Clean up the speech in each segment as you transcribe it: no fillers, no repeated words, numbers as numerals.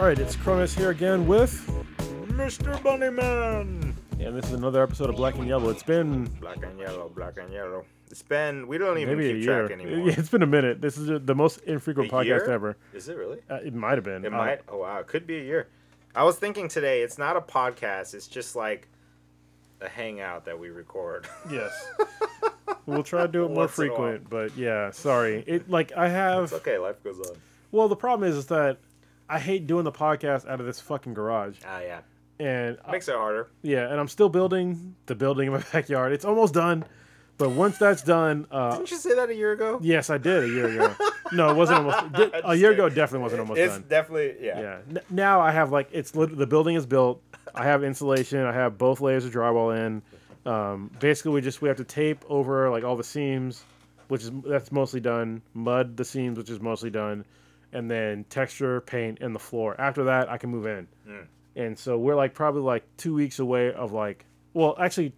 All right, it's Kromis here again with Mr. Bunnyman. And this is another episode of Black and Yellow. It's been... Black and Yellow. It's been... We don't even keep track anymore. It's been a minute. This is the most infrequent podcast ever. Is it really? It might have been. It might... Oh, wow. It could be a year. I was thinking today, it's not a podcast. It's just like a hangout that we record. Yes. We'll try to do it more frequent, but yeah, sorry. It like I have... It's okay. Life goes on. Well, the problem is that I hate doing the podcast out of this fucking garage. Yeah. And makes it harder. Yeah, and I'm still building the building in my backyard. It's almost done, but once that's done... Didn't you say that a year ago? Yes, I did a year ago. No, it wasn't almost... A year ago definitely wasn't almost done. It's definitely... Yeah. Now I have like... The building is built. I have insulation. I have both layers of drywall in. Basically, we have to tape over like all the seams, that's mostly done. Mud the seams, which is mostly done. And then texture, paint, and the floor. After that, I can move in. Mm. And so we're like probably like 2 weeks away of like, well, actually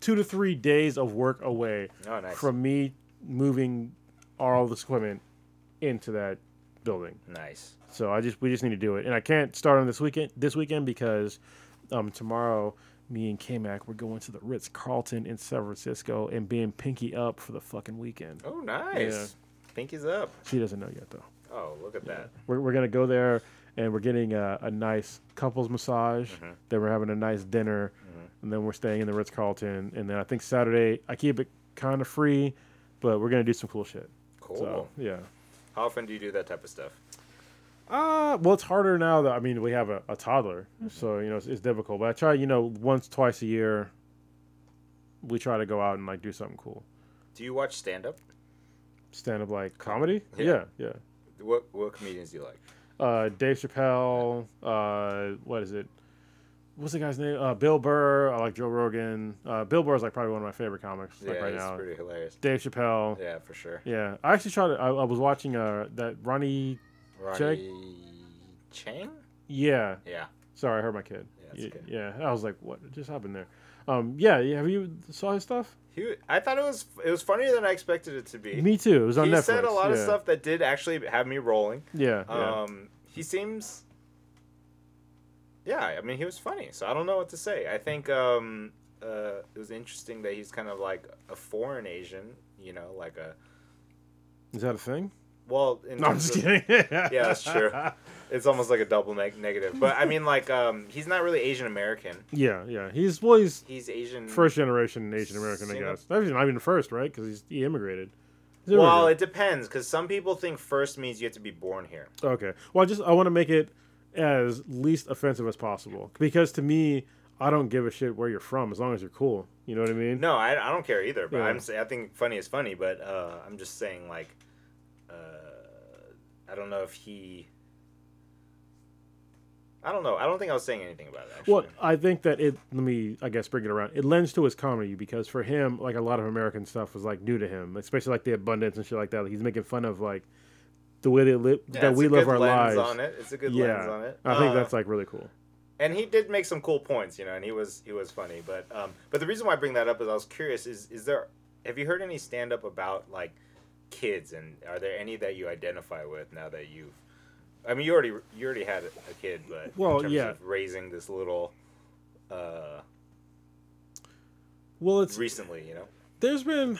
2 to 3 days of work away from me moving all this equipment into that building. Nice. So we just need to do it. And I can't start on this weekend because tomorrow me and K-Mac, we're going to the Ritz Carlton in San Francisco and being pinky up for the fucking weekend. Oh, nice. Yeah. Pinky's up. She doesn't know yet, though. Oh, look at that. We're going to go there. And we're getting a nice couples massage. Mm-hmm. Then we're having a nice dinner. Mm-hmm. And then we're staying in the Ritz-Carlton. And then I think Saturday, I keep it kind of free, but we're going to do some cool shit. Cool. So, yeah. How often do you do that type of stuff? Well, it's harder now that, I mean, we have a toddler. Mm-hmm. So, you know, it's difficult. But I try, you know, once, twice a year, we try to go out and, like, do something cool. Do you watch stand-up? Stand-up, like, comedy? Yeah. What comedians do you like? Dave Chappelle, what is it? What's the guy's name? Bill Burr. I like Joe Rogan. Bill Burr is like probably one of my favorite comics. Yeah, like right now. Pretty hilarious. Dave Chappelle. Yeah, for sure. Yeah, I actually tried. I was watching that Ronnie Chang. Yeah. Yeah. Sorry, I heard my kid. Yeah. That's I was like, what just happened there? Have you saw his stuff? I thought it was funnier than I expected it to be. Me too. It was on Netflix. He said a lot of stuff that did actually have me rolling. Yeah. He seems. Yeah, I mean, he was funny, so I don't know what to say. I think it was interesting that he's kind of like a foreign Asian. You know, like a. Is that a thing? Well, I'm just kidding. Yeah, that's true. It's almost like a double negative. But I mean, like, he's not really Asian American. Yeah. He's Asian. First generation Asian American, I guess. Not even first, right? Because he immigrated. Well, it depends. Because some people think first means you have to be born here. Okay. Well, I want to make it as least offensive as possible. Because to me, I don't give a shit where you're from as long as you're cool. You know what I mean? No, I don't care either. But yeah. I think funny is funny. But I'm just saying, like. I don't know if he... I don't know. I don't think I was saying anything about it, actually. Well, I think that bring it around. It lends to his comedy because for him, like, a lot of American stuff was, like, new to him, especially, like, the abundance and shit like that. Like, he's making fun of, like, the way we live our lives. It's a good lens on it. I think that's, like, really cool. And he did make some cool points, you know, and he was funny. But the reason why I bring that up is I was curious, have you heard any stand-up about, like, kids, and are there any that you identify with now that you already had a kid, but well, in terms of raising this little it's recently, you know, there's been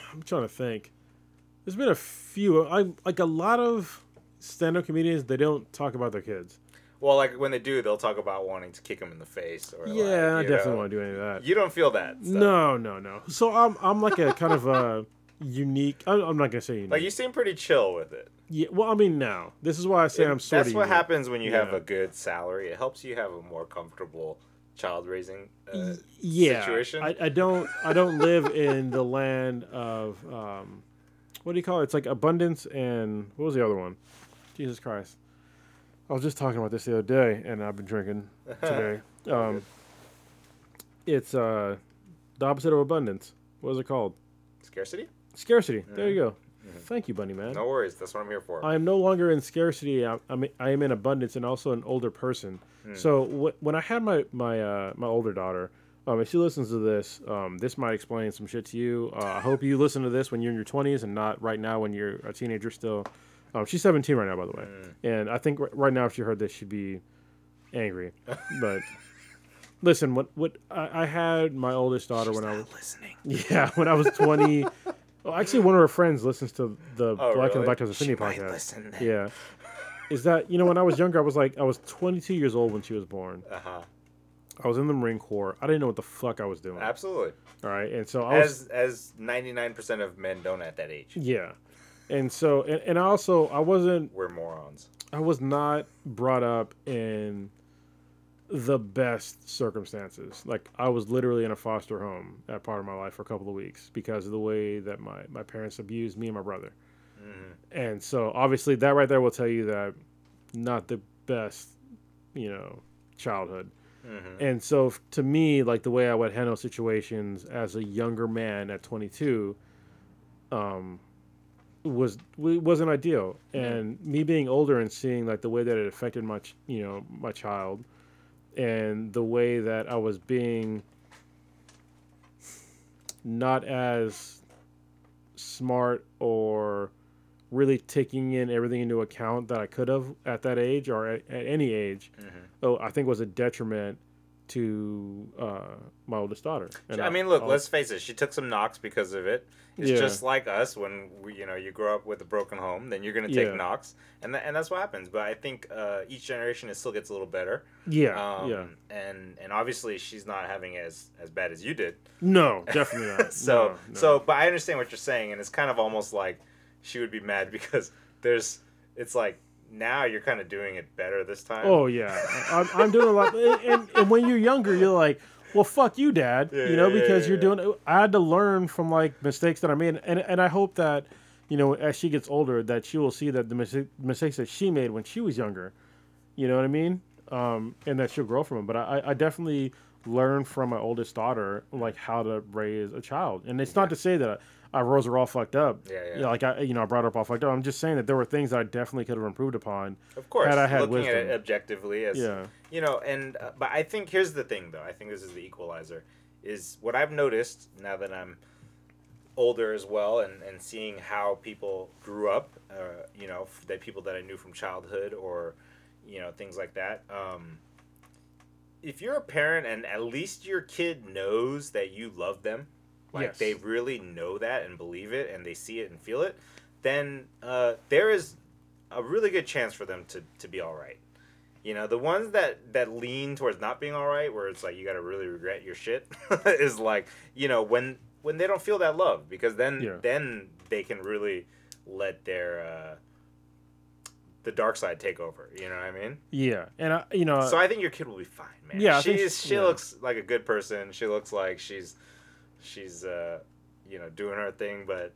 a few. I like a lot of stand-up comedians, they don't talk about their kids. Well, like, when they do, they'll talk about wanting to kick him in the face. Or I definitely don't want to do any of that. You don't feel that stuff. No. So I'm like a kind of unique. I'm not gonna say unique. Like, you seem pretty chill with it. Yeah. Well, I mean, now this is why I say I'm sort of. That's what happens when you have a good salary. It helps you have a more comfortable child raising situation. I don't live in the land of what do you call it? It's like abundance and what was the other one? Jesus Christ! I was just talking about this the other day, and I've been drinking today. It's the opposite of abundance. What is it called? Scarcity. Mm-hmm. There you go. Mm-hmm. Thank you, Bunny Man. No worries. That's what I'm here for. I am no longer in scarcity. I am in abundance and also an older person. Mm. So when I had my older daughter, if she listens to this, this might explain some shit to you. I hope you listen to this when you're in your 20s and not right now when you're a teenager still. She's 17 right now, by the way. Mm. And I think right now if she heard this, she'd be angry. But listen, what I had my oldest daughter She's when I was listening. Yeah, when I was 20. Well, actually, one of her friends listens to the Black and Black Times Affinity podcast. Listen, yeah, is that when I was younger, I was 22 years old when she was born. I was in the Marine Corps. I didn't know what the fuck I was doing. Absolutely. All right, and so I was, as 99% of men don't at that age. Yeah, and so and also I wasn't. We're morons. I was not brought up in the best circumstances. Like, I was literally in a foster home at part of my life for a couple of weeks because of the way that my parents abused me and my brother. Mm-hmm. And so, obviously, that right there will tell you that not the best, childhood. Mm-hmm. And so, to me, like, the way I would handle situations as a younger man at 22 wasn't ideal. Mm-hmm. And me being older and seeing, like, the way that it affected my, my child and the way that I was being not as smart or really taking in everything into account that I could have at that age or at any age, I think was a detriment to my oldest daughter. And I mean, look, let's face it. She took some knocks because of it. It's just like us when you grow up with a broken home, then you're going to take knocks, and that's what happens. But I think each generation it still gets a little better. Yeah, And obviously she's not having as bad as you did. No, definitely not. So, but I understand what you're saying, and it's kind of almost like she would be mad because it's like. Now you're kind of doing it better this time. Oh, yeah. I'm doing a lot. And when you're younger, you're like, well, fuck you, Dad. Yeah, because you're doing... I had to learn from, like, mistakes that I made. And I hope that, as she gets older, that she will see that the mistakes that she made when she was younger, you know what I mean? And that she'll grow from them. But I definitely learned from my oldest daughter, like, how to raise a child. And it's not to say that... I rose her all fucked up. Yeah. Like I brought her up all fucked up. I'm just saying that there were things that I definitely could have improved upon. Of course, had I had looking wisdom. At it objectively, as but I think here's the thing though. I think this is the equalizer. Is what I've noticed now that I'm older as well, and seeing how people grew up. That people that I knew from childhood, or things like that. If you're a parent and at least your kid knows that you love them. Like, yes. They really know that and believe it and they see it and feel it, then there is a really good chance for them to be all right. The ones that lean towards not being all right, where it's like you got to really regret your shit, is like, when they don't feel that love, because then they can really let their the dark side take over. You know what I mean? Yeah. And, So I think your kid will be fine, man. Yeah, she looks like a good person. She looks like she's doing her thing, but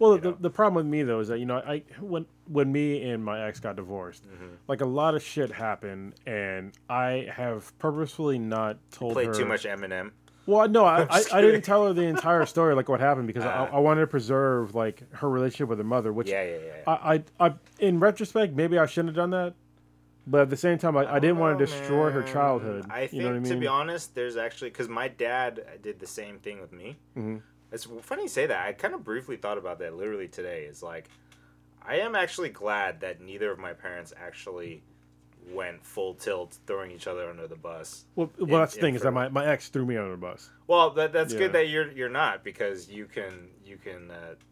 the problem with me though is that I when me and my ex got divorced, like a lot of shit happened, and I have purposefully not told her. Too much Eminem. Well, no, I didn't tell her the entire story, like what happened, because I wanted to preserve like her relationship with her mother, which I in retrospect maybe I shouldn't have done that. But at the same time, I didn't want to destroy her childhood. I think, what I mean? To be honest, there's actually... Because my dad did the same thing with me. Mm-hmm. It's funny you say that. I kind of briefly thought about that literally today. It's like, I am actually glad that neither of my parents actually went full tilt throwing each other under the bus. Well, that's the thing, is that my ex threw me under the bus. Well, that's good that you're not, because you can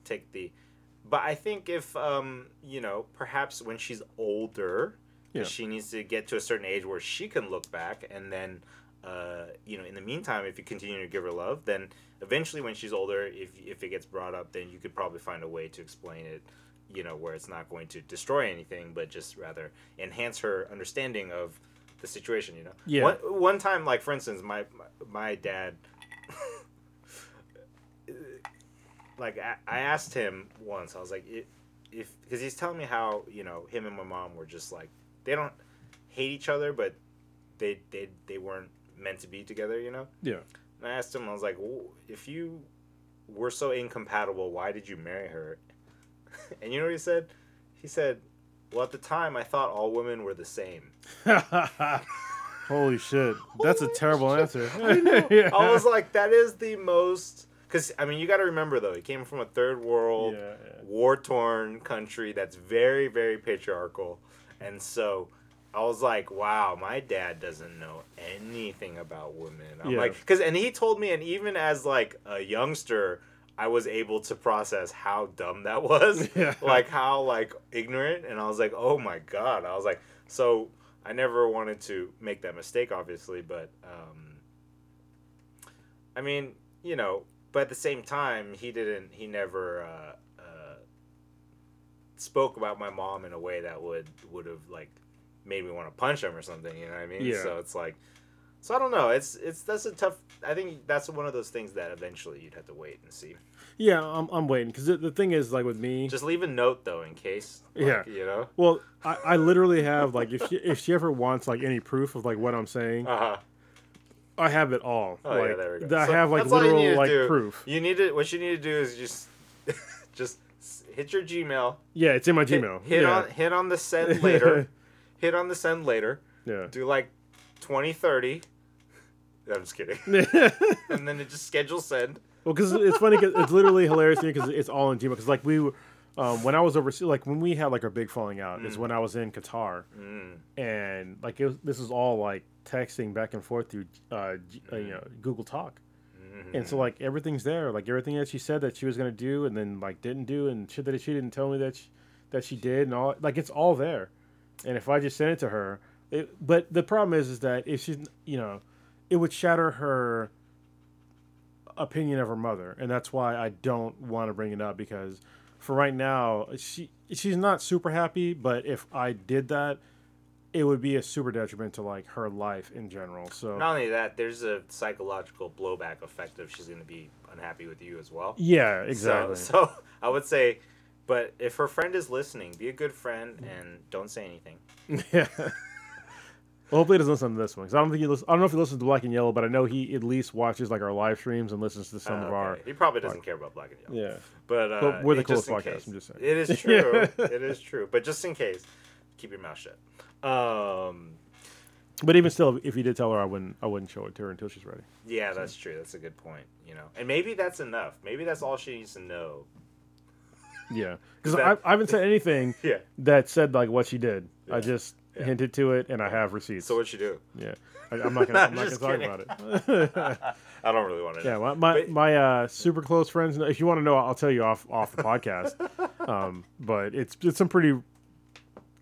take the... But I think if, perhaps when she's older... Yeah. She needs to get to a certain age where she can look back, and then, in the meantime, if you continue to give her love, then eventually when she's older, if it gets brought up, then you could probably find a way to explain it, where it's not going to destroy anything, but just rather enhance her understanding of the situation, Yeah. One time, like, for instance, my dad, like, I asked him once, I was like, because he's telling me how, him and my mom were just like, they don't hate each other, but they weren't meant to be together, Yeah. And I asked him, I was like, well, if you were so incompatible, why did you marry her? And you know what he said? He said, well, at the time, I thought all women were the same. Holy shit. That's a terrible answer. I know. Yeah. I was like, that is the most... Because, you got to remember, though, he came from a third world, war-torn country that's very, very patriarchal. And so I was like, wow, my dad doesn't know anything about women. I'm like, because, and he told me, and even as like a youngster, I was able to process how dumb that was, like how like ignorant. And I was like, oh my God. I was like, so I never wanted to make that mistake, obviously, but I mean, you know, but at the same time, he never spoke about my mom in a way that would have like made me want to punch him or something, you know what I mean? Yeah. So it's like, so I don't know. It's that's a tough. I think that's one of those things that eventually you'd have to wait and see. Yeah, I'm waiting, because the thing is, like, with me, just leave a note though in case. Like, you know. Well, I literally have like if she ever wants like any proof of like what I'm saying, I have it all. Oh, like, yeah, there we go. I have like literal like proof. You need to. What you need to do is just hit your Gmail. Yeah, it's in my Gmail. Hit on the send later. Hit on the send later. Yeah. Do like 2030. I'm just kidding. And then it just schedule send. Well, because it's funny, cause it's literally hilarious to me, because it's all in Gmail. Because like we, when I was overseas, like when we had like our big falling out, is when I was in Qatar, and like this is all like texting back and forth through you know, Google Talk, and so like everything's there, like everything that she said that she was gonna do and then like didn't do, and shit that she didn't tell me that she did, and all, like it's all there, and if I just sent it to her. But the problem is that if she, you know, it would shatter her opinion of her mother, and that's why I don't want to bring it up, because for right now she's not super happy. But if I did that, it would be a super detriment to like her life in general. So not only that, there's a psychological blowback effect of she's going to be unhappy with you as well. Yeah, exactly. So I would say. But if her friend is listening, be a good friend and don't say anything. Yeah. Well, hopefully he doesn't listen to this one, because I don't know if he listens to Black and Yellow, but I know he at least watches like our live streams and listens to some of our. He probably doesn't care about Black and Yellow. Yeah. But we're the coolest podcast. I'm just saying. It is true. It is true. But just in case, keep your mouth shut. But even still, if you did tell her, I wouldn't show it to her until she's ready. Yeah, so. That's true. That's a good point. You know, and maybe that's enough. Maybe that's all she needs to know. Yeah, because I haven't said anything that said like what she did. Yeah. I just hinted to it, and I have receipts. So what'd she do? Yeah, I'm not gonna, talk about it. I don't really want to. Yeah, my super close friends. If you want to know, I'll tell you off the podcast. But it's some pretty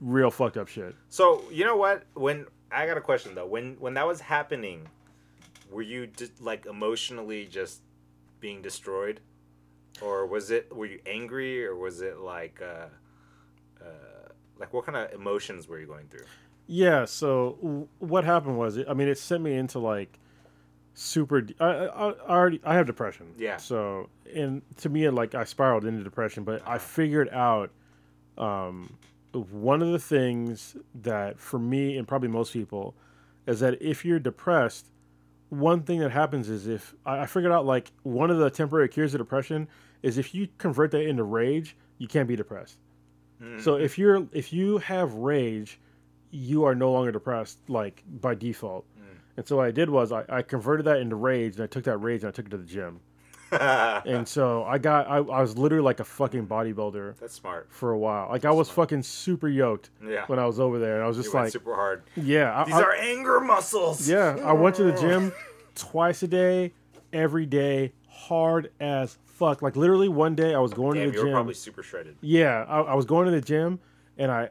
real fucked up shit. So you know what? When I got a question though, when that was happening, were you like emotionally just being destroyed? Or were you angry, or was it like what kind of emotions were you going through? Yeah. So what happened was, it sent me into like super, I have depression. Yeah. So, and to me, like I spiraled into depression, but I figured out, one of the things that for me and probably most people is that if you're depressed, one thing that happens is if I figured out like one of the temporary cures of depression is if you convert that into rage, you can't be depressed. Mm. So if you have rage, you are no longer depressed, like by default. Mm. And so what I did was I converted that into rage, and I took that rage and I took it to the gym. And so I was literally like a fucking bodybuilder. That's smart. For a while. Like fucking super yoked when I was over there. And I was just like super hard. Yeah. These are anger muscles. Yeah. I went to the gym twice a day, every day, hard as fuck. Like literally one day I was going to the gym. You were probably super shredded. Yeah. I was going to the gym, and I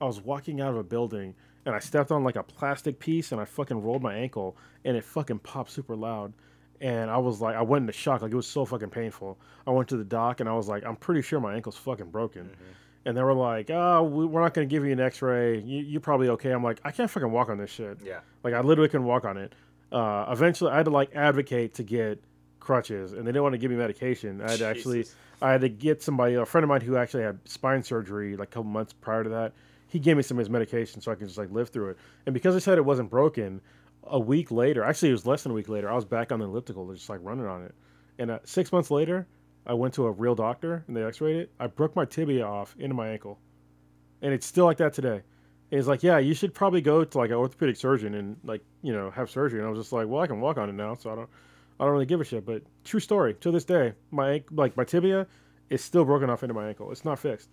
was walking out of a building, and I stepped on like a plastic piece, and I fucking rolled my ankle, and it fucking popped super loud. And I was like, I went into shock. Like, it was so fucking painful. I went to the doc, and I was like, I'm pretty sure my ankle's fucking broken. Mm-hmm. And they were like, oh, we're not going to give you an x-ray. You're probably okay. I'm like, I can't fucking walk on this shit. Yeah. Like, I literally couldn't walk on it. Eventually, I had to, like, advocate to get crutches. And they didn't want to give me medication. I had to I had to get somebody, a friend of mine who actually had spine surgery, like, a couple months prior to that. He gave me some of his medication so I could just, like, live through it. And because I said it wasn't broken... A week later, actually, it was less than a week later, I was back on the elliptical, just like running on it. And 6 months later, I went to a real doctor and they x-rayed it. I broke my tibia off into my ankle, and it's still like that today. And it's like, yeah, you should probably go to like an orthopedic surgeon and like, you know, have surgery. And I was just like, well, I can walk on it now, so I don't really give a shit. But true story, to this day, my tibia is still broken off into my ankle. It's not fixed.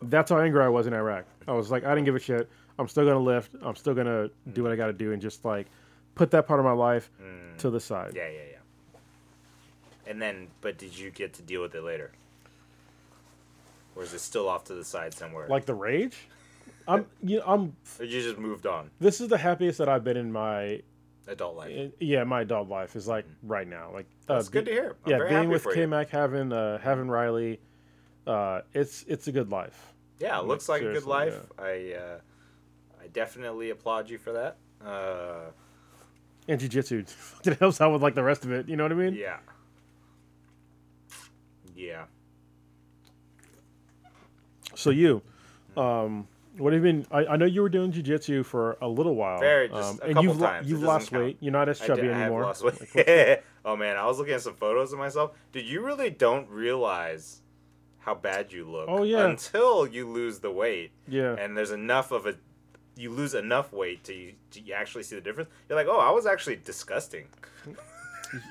That's how angry I was in Iraq. I was like, I didn't give a shit. I'm still going to lift. I'm still going to do what I got to do and just, like, put that part of my life to the side. Yeah, yeah, yeah. And then, but did you get to deal with it later? Or is it still off to the side somewhere? Like the rage? Or you just moved on? This is the happiest that I've been in my... adult life. Yeah, my adult life is, like, right now. Like, that's good to hear. I'm very happy with for K-Mac, having Riley, it's a good life. Yeah, it looks like a good life. Yeah. I definitely applaud you for that. And jiu-jitsu. It helps out with, like, the rest of it. You know what I mean? Yeah. Yeah. So you, what have you been? I know you were doing jiu-jitsu for a little while. Just a couple times. You've lost weight. You're not as chubby anymore. I have lost weight. Oh, man. I was looking at some photos of myself. Dude, you really don't realize how bad you look until you lose the weight. Yeah. And there's enough of a... You lose enough weight to you actually see the difference. You're like, oh, I was actually disgusting.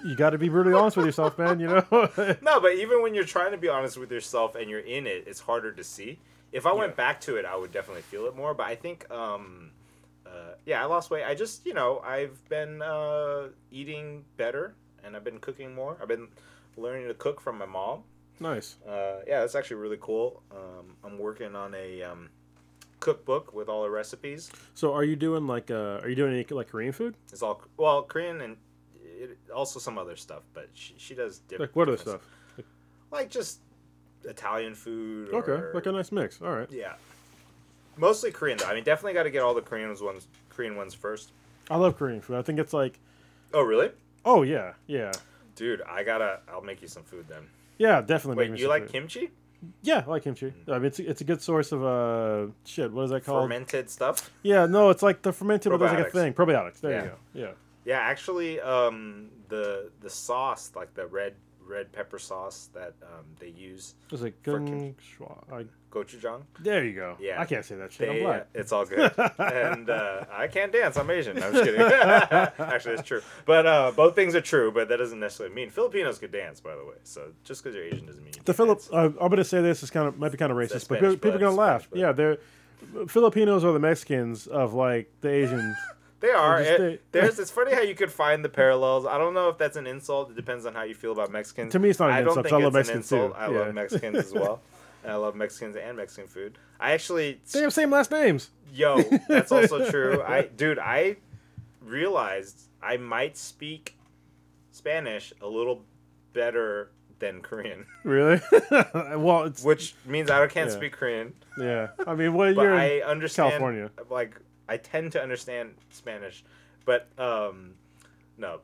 You got to be brutally honest with yourself, man, you know? No, but even when you're trying to be honest with yourself and you're in it, it's harder to see. If I went back to it, I would definitely feel it more. But I think, I lost weight. I just, I've been eating better, and I've been cooking more. I've been learning to cook from my mom. Nice. That's actually really cool. I'm working on a cookbook with all the recipes. So are you doing, any, like, Korean food? It's all, well, Korean and also some other stuff, but she does different. Like, what other stuff? Like, just... Italian food. Or, okay, like a nice mix. All right. Yeah, mostly Korean though. I mean, definitely got to get all the Korean ones first. I love Korean food. I think it's like. Oh really? Oh yeah, yeah. Dude, I'll make you some food then. Yeah, definitely. Wait, kimchi? Yeah, I like kimchi. I mean, it's a good source of what is that called? Fermented stuff. Yeah, no, it's like the fermented. Probiotics. Like a thing. Probiotics. There you go. Yeah. Yeah, actually, the sauce, like the red pepper sauce that they use. Is it gochujang? There you go. Yeah. I can't say that shit. I'm black. It's all good. And I can't dance. I'm Asian. I'm just kidding. Actually, it's true. But both things are true, but that doesn't necessarily mean. Filipinos could dance, by the way. So just because you're Asian doesn't mean you can dance. I'm going to say this might be kind of racist, but people are going to laugh. Spanish, yeah, Filipinos are the Mexicans of, like, the Asians. They are. It's funny how you could find the parallels. I don't know if that's an insult. It depends on how you feel about Mexicans. To me, it's not an insult. I love Mexicans too. I love Mexicans as well. And I love Mexicans and Mexican food. I actually... They have same last names. Yo, that's also true. I realized I might speak Spanish a little better than Korean. Really? Well, it's... Which means I can't speak Korean. Yeah. I mean, I understand, California. Like... I tend to understand Spanish, but but I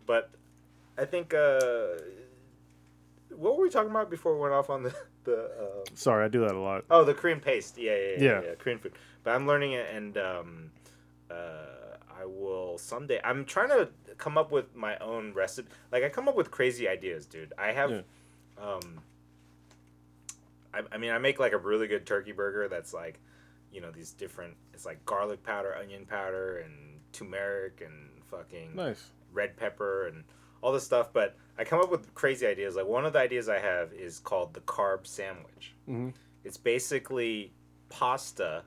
think what were we talking about before we went off on the sorry, I do that a lot. Oh, the Korean paste. Yeah. Korean food. But I'm learning it, and I will someday. I'm trying to come up with my own recipe. Like, I come up with crazy ideas, dude. I have I make like a really good turkey burger that's like, these different, it's like garlic powder, onion powder, and turmeric, and fucking red pepper, and all this stuff. But I come up with crazy ideas. Like, one of the ideas I have is called the carb sandwich. Mm-hmm. It's basically pasta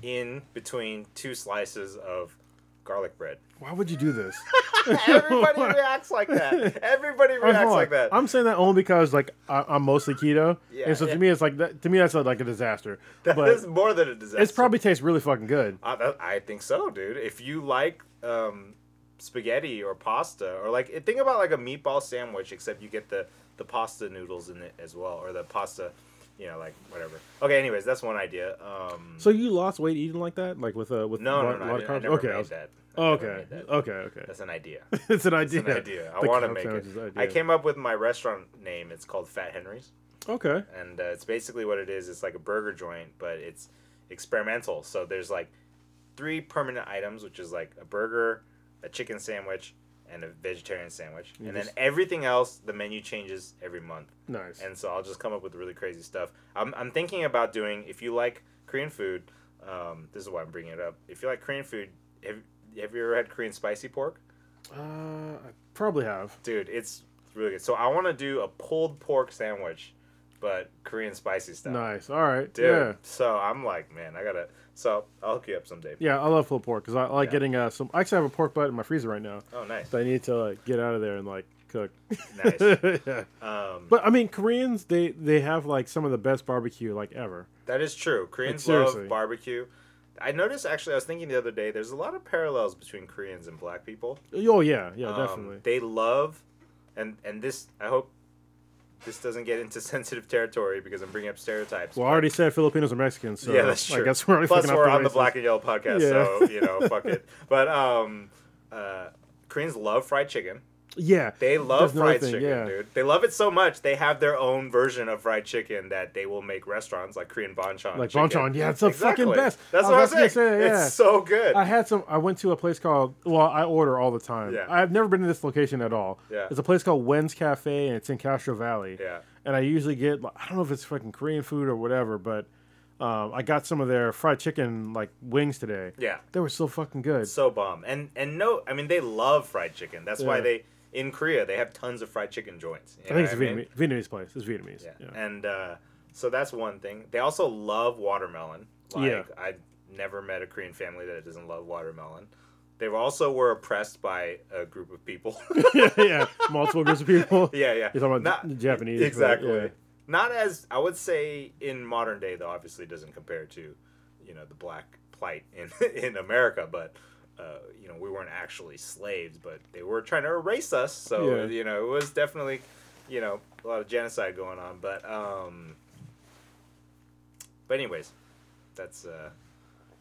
in between two slices of garlic bread. Why would you do this? Everybody reacts like that. I'm saying that only because, like, I'm mostly keto, and so to me, it's like that. To me, that's like a disaster. That is more than a disaster. It probably tastes really fucking good. I think so, dude. If you like spaghetti or pasta, or like, think about like a meatball sandwich, except you get the pasta noodles in it as well, or the pasta. Like, whatever. Okay, anyways, that's one idea. So you lost weight eating like that? Like, with no, I never made that. Okay. That's an idea. It's an idea. I want to make it. I came up with my restaurant name. It's called Fat Henry's. Okay. And it's basically what it is. It's like a burger joint, but it's experimental. So there's, like, 3 permanent items, which is, like, a burger, a chicken sandwich, and a vegetarian sandwich. Then everything else, the menu changes every month. Nice. And so I'll just come up with really crazy stuff. I'm thinking about doing, if you like Korean food, this is why I'm bringing it up. If you like Korean food, have you ever had Korean spicy pork? I probably have. Dude, it's really good. So I want to do a pulled pork sandwich but Korean spicy stuff. Nice. All right. Dude. Yeah. So I'm like, man, I gotta. So I'll hook you up someday. Yeah, I love full pork because I like getting some. I actually have a pork butt in my freezer right now. Oh, nice. So I need to like get out of there and like cook. Nice. Yeah. But I mean, Koreans they have like some of the best barbecue like ever. That is true. Koreans like, love barbecue. I noticed, actually, I was thinking the other day, there's a lot of parallels between Koreans and black people. Oh, yeah, definitely. They love, and this, I hope this doesn't get into sensitive territory because I'm bringing up stereotypes. Well, I already said Filipinos are Mexicans, so yeah, that's true. I guess we're already Plus, we're on the Black and Yellow podcast, so, you know, fuck it. But Koreans love fried chicken. Yeah. They love fried chicken, dude. They love it so much, they have their own version of fried chicken that they will make restaurants like Korean Bonchon. Like chicken. Bonchon, yeah, it's the fucking best. That's what I was saying. Yeah. It's so good. I went to a place called, well, I order all the time. Yeah. I've never been to this location at all. Yeah. It's a place called Wen's Cafe, and it's in Castro Valley. Yeah. And I usually get, I don't know if it's fucking Korean food or whatever, but I got some of their fried chicken like wings today. Yeah. They were so fucking good. So bomb. And no, I mean, they love fried chicken. That's why they... In Korea, they have tons of fried chicken joints. I think it's a Vietnamese place. It's Vietnamese. Yeah. Yeah. And so that's one thing. They also love watermelon. Like, I've never met a Korean family that doesn't love watermelon. They also were oppressed by a group of people. Multiple groups of people. You're talking about Japanese. Exactly. But, not as, I would say, in modern day, though, obviously doesn't compare to, you know, the black plight in America, but... you know, we weren't actually slaves, but they were trying to erase us. So, you know, it was definitely, you know, a lot of genocide going on. But anyways, that's,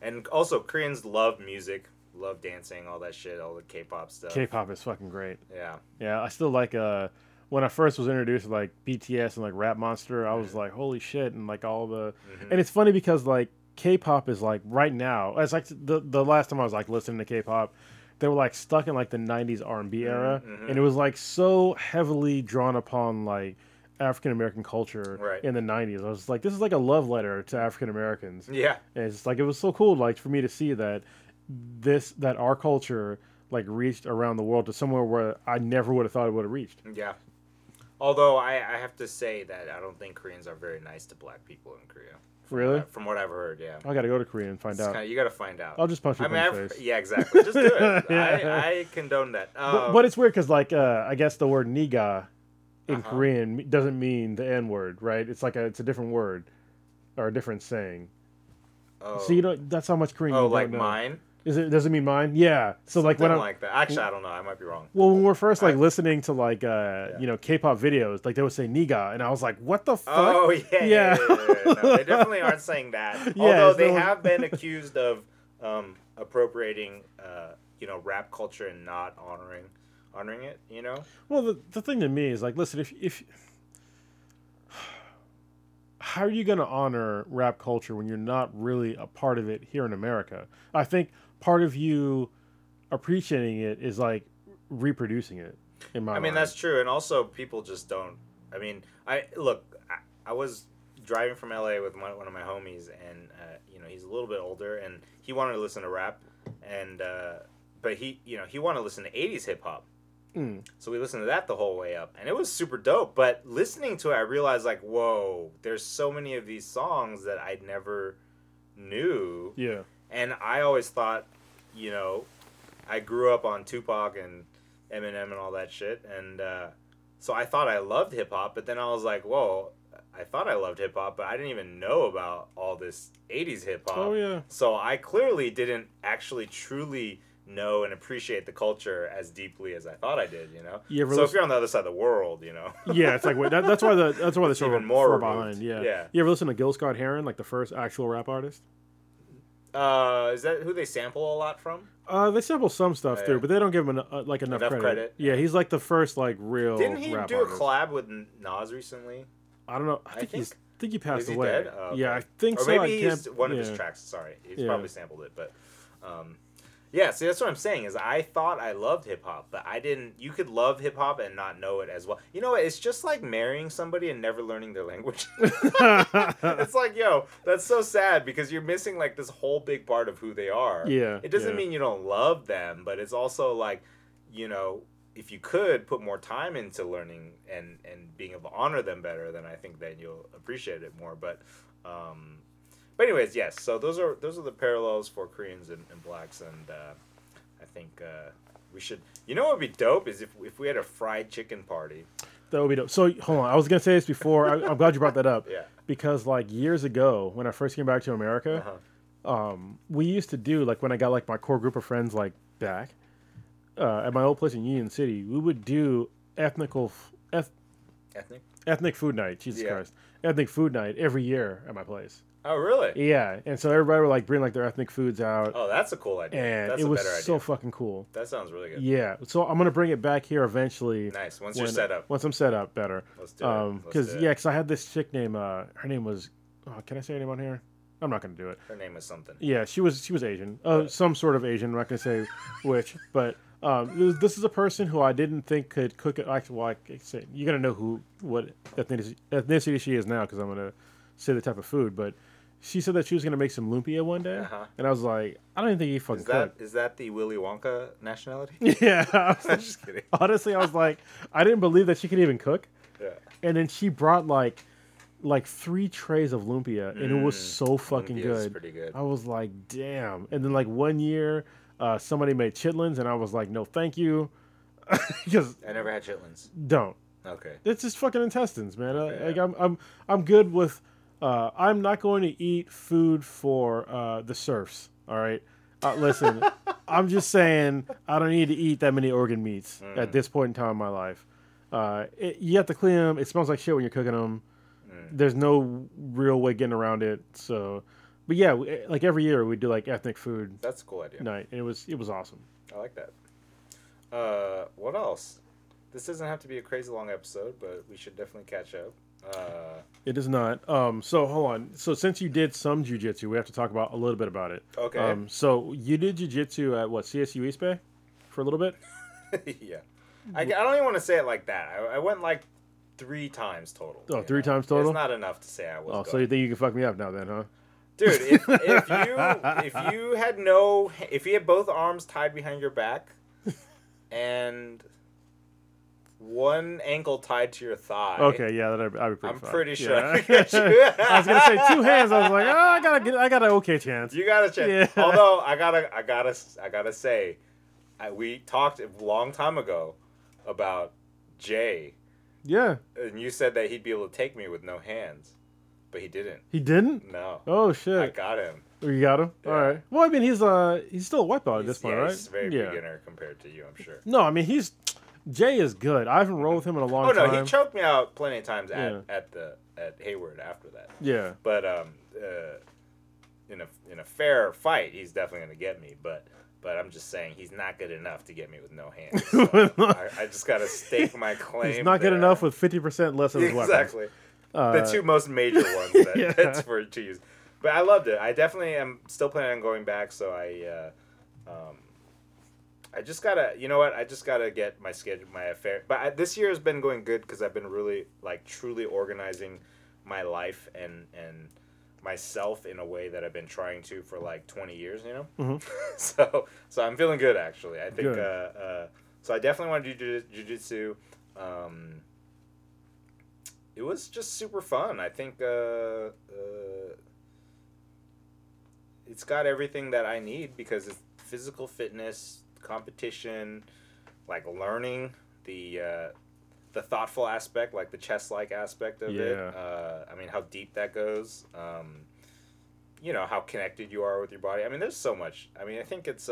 and also Koreans love music, love dancing, all that shit, all the K-pop stuff. K-pop is fucking great. Yeah. Yeah. I still like, when I first was introduced to like BTS and like Rap Monster, I was like, holy shit. And like all the, and it's funny because like, K-pop is like right now. It's like the last time I was like listening to K-pop, they were like stuck in like the '90s R&B era, and it was like so heavily drawn upon like African American culture in the '90s. I was like, this is like a love letter to African Americans. Yeah, and it's like it was so cool, like for me to see that that our culture like reached around the world to somewhere where I never would have thought it would have reached. Yeah, although I have to say that I don't think Koreans are very nice to black people in Korea. Really? From what I've heard, yeah. I gotta go to Korea and find out. You gotta find out. I'll just punch you in the face. Yeah, exactly. Just do it. I condone that. But it's weird because, like, I guess the word "niga" in Korean doesn't mean the N-word, right? It's like it's a different word or a different saying. Oh. So you don't. That's how much Korean. Oh, you like don't know. Mine. Does it mean mine? Yeah. So like when I like that. Actually, I don't know. I might be wrong. Well, when we're first like listening to like you know K-pop videos, like they would say "niga," and I was like, "What the fuck?" Oh yeah. No, they definitely aren't saying that. Yeah, although they have been accused of appropriating you know rap culture and not honoring it. You know. Well, the thing to me is like, listen, if how are you going to honor rap culture when you're not really a part of it here in America? I think part of you appreciating it is like reproducing it in my mind. I mean, that's true. And also people just don't, I mean, I was driving from LA with one of my homies and, you know, he's a little bit older and he wanted to listen to rap and, but he wanted to listen to 80s hip hop. Mm. So we listened to that the whole way up and it was super dope, but listening to it, I realized like, whoa, there's so many of these songs that I never knew. Yeah. And I always thought, you know, I grew up on Tupac and Eminem and all that shit. And so I thought I loved hip-hop, but then I was like, whoa, I thought I loved hip-hop, but I didn't even know about all this 80s hip-hop. Oh, yeah. So I clearly didn't actually truly know and appreciate the culture as deeply as I thought I did, you know? If you're on the other side of the world, you know? Yeah, it's like, wait, that's why the show even more behind. Yeah. You ever listen to Gil Scott Heron, like the first actual rap artist? Is that who they sample a lot from? They sample some stuff through, but they don't give him like enough credit. Yeah, he's like the first like real. Didn't he rap do artist. A collab with Nas recently? I don't know. I think he passed away. Is he dead? Yeah, I think so. Or maybe he used one of his tracks. Sorry, he's probably sampled it, but yeah. See, that's what I'm saying is I thought I loved hip hop, but I didn't. You could love hip hop and not know it as well. You know what? It's just like marrying somebody and never learning their language. It's like, yo, that's so sad because you're missing like this whole big part of who they are. Yeah. It doesn't mean you don't love them, but it's also like, you know, if you could put more time into learning and being able to honor them better, then I think then you'll appreciate it more. But anyways, yes. So those are the parallels for Koreans and blacks, and I think we should. You know what would be dope is if we had a fried chicken party. That would be dope. So hold on, I was gonna say this before. I'm glad you brought that up. Yeah. Because like years ago, when I first came back to America, we used to do like when I got like my core group of friends like back. At my old place in Union City, we would do ethnic food night. Jesus Christ, ethnic food night every year at my place. Oh, really? Yeah, and so everybody would like bring like their ethnic foods out. Oh, that's a cool idea. And that's it a was so idea. Fucking cool. That sounds really good. Yeah, so I'm gonna bring it back here eventually. Nice. Once you're set up. Once I'm set up, better. Let's do it. Because I had this chick name. Her name was. Oh, can I say her name on here? I'm not gonna do it. Her name was something. Yeah, she was Asian. Some sort of Asian. I'm not gonna say which, but. This is a person who I didn't think could cook it. Actually, well, I say you're gonna know what ethnicity she is now because I'm gonna say the type of food. But she said that she was gonna make some lumpia one day, and I was like, I don't even think he fucking cooked. Is that the Willy Wonka nationality? Yeah, I'm just kidding. Honestly, I was like, I didn't believe that she could even cook. Yeah. And then she brought like 3 trays of lumpia, and it was so fucking good. Lumpia's pretty good. I was like, damn. And then like one year. Somebody made chitlins, and I was like, "No, thank you." Because I never had chitlins. Don't. Okay. It's just fucking intestines, man. Okay, like I'm good with. I'm not going to eat food for the serfs. All right. Listen, I'm just saying I don't need to eat that many organ meats at this point in time in my life. You have to clean them. It smells like shit when you're cooking them. There's no real way getting around it. So. But yeah, like every year we do like ethnic food. That's a cool idea. Night, and it was awesome. I like that. What else? This doesn't have to be a crazy long episode, but we should definitely catch up. It is not. So hold on. So since you did some jiu-jitsu, we have to talk about a little bit about it. Okay. So you did jiu-jitsu at what CSU East Bay for a little bit? Yeah. I don't even want to say it like that. I went like 3 times total. Oh, 3 times total. It's not enough to say I was. Oh, so you think you can fuck me up now then, huh? Dude, if you had both arms tied behind your back and one ankle tied to your thigh. Okay, yeah, that'd be pretty. I'm fun. Pretty sure. Yeah. I could get you. I was gonna say 2 hands. I was like, oh, I got an okay chance. You got a chance. Yeah. Although I gotta say, we talked a long time ago about Jay. Yeah. And you said that he'd be able to take me with no hands. But he didn't. He didn't? No. Oh shit! I got him. You got him? Yeah. All right. Well, I mean, he's still a wipeout at this point, right? He's very beginner compared to you, I'm sure. No, I mean Jay is good. I haven't rolled with him in a long time. Oh no, he choked me out plenty of times at Hayward after that. Yeah. But in a fair fight, he's definitely gonna get me. But I'm just saying he's not good enough to get me with no hands. So I just gotta stake my claim. He's not good enough with 50% less of his weapons. Exactly. The 2 most major ones that's for to use. But I loved it. I definitely am still planning on going back, so I just gotta, you know what? I just gotta get my schedule, my affair. But this year has been going good because I've been really, like, truly organizing my life and myself in a way that I've been trying to for, like, 20 years, you know? Mm-hmm. So I'm feeling good, actually. I think, so I definitely want to do jiu-jitsu. It was just super fun. I think it's got everything that I need because it's physical fitness, competition, like learning, the thoughtful aspect, like the chess-like aspect of it. I mean, how deep that goes. You know, how connected you are with your body. I mean, there's so much. I mean, I think it's...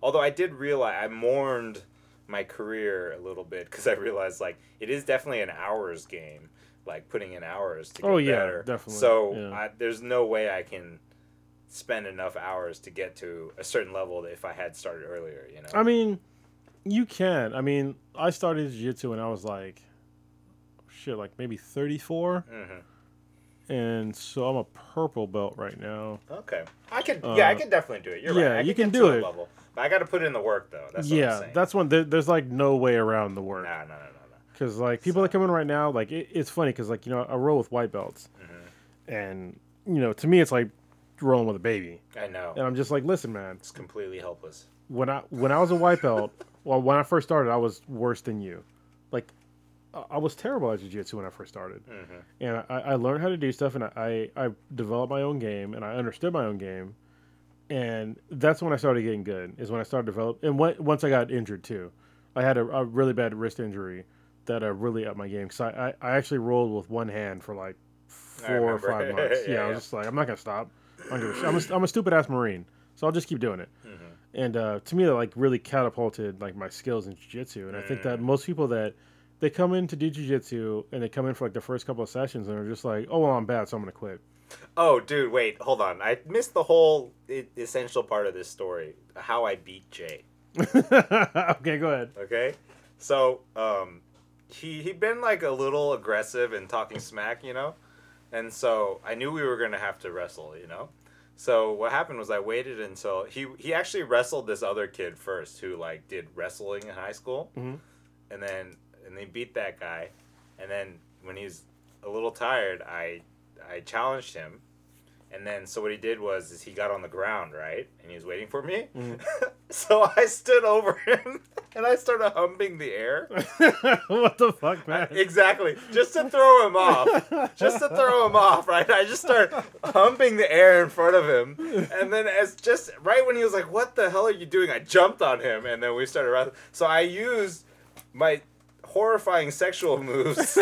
although I did realize, I mourned my career a little bit because I realized, like, it is definitely an hours game. Like putting in hours to get better. Definitely. So there's no way I can spend enough hours to get to a certain level that if I had started earlier, you know. I mean, you can. I mean, I started jiu-jitsu when I was like, shit, like maybe 34, and so I'm a purple belt right now. Okay, I could. I could definitely do it. You're right. I you can do it. Level. But I got to put in the work though. That's what I'm saying. That's when there's like no way around the work. No. Because, like, people that come in right now, like, it's funny because, like, you know, I roll with white belts. Mm-hmm. And, you know, to me, it's like rolling with a baby. I know. And I'm just like, listen, man. It's completely helpless. when I was a wipeout, well, when I first started, I was worse than you. Like, I was terrible at jiu-jitsu when I first started. Mm-hmm. And I learned how to do stuff, and I developed my own game, and I understood my own game. And that's when I started getting good, is when I started developing. And once I got injured, too. I had a really bad wrist injury that really upped my game. Because I actually rolled with one hand for, like, 4 or 5 months. Yeah, I was just like, I'm not going to stop. I'm a stupid-ass Marine, so I'll just keep doing it. Mm-hmm. And to me, that, like, really catapulted, like, my skills in jiu-jitsu. And I think that most people that... They come in to do jiu-jitsu, and they come in for, like, the first couple of sessions, and they're just like, oh, well, I'm bad, so I'm going to quit. Oh, dude, wait, hold on. I missed the whole essential part of this story, how I beat Jay. Okay, go ahead. Okay? So, he'd been, like, a little aggressive and talking smack, you know? And so I knew we were going to have to wrestle, you know? So what happened was I waited until... He actually wrestled this other kid first who, like, did wrestling in high school. Mm-hmm. And they beat that guy, and then when he was a little tired, I challenged him, and then so what he did was he got on the ground, right, and he was waiting for me, so I stood over him, and I started humping the air. What the fuck, man? Exactly, just to throw him off, right? I just started humping the air in front of him, and then as just right when he was like, "What the hell are you doing?" I jumped on him, and then we started wrestling. So I used my horrifying sexual moves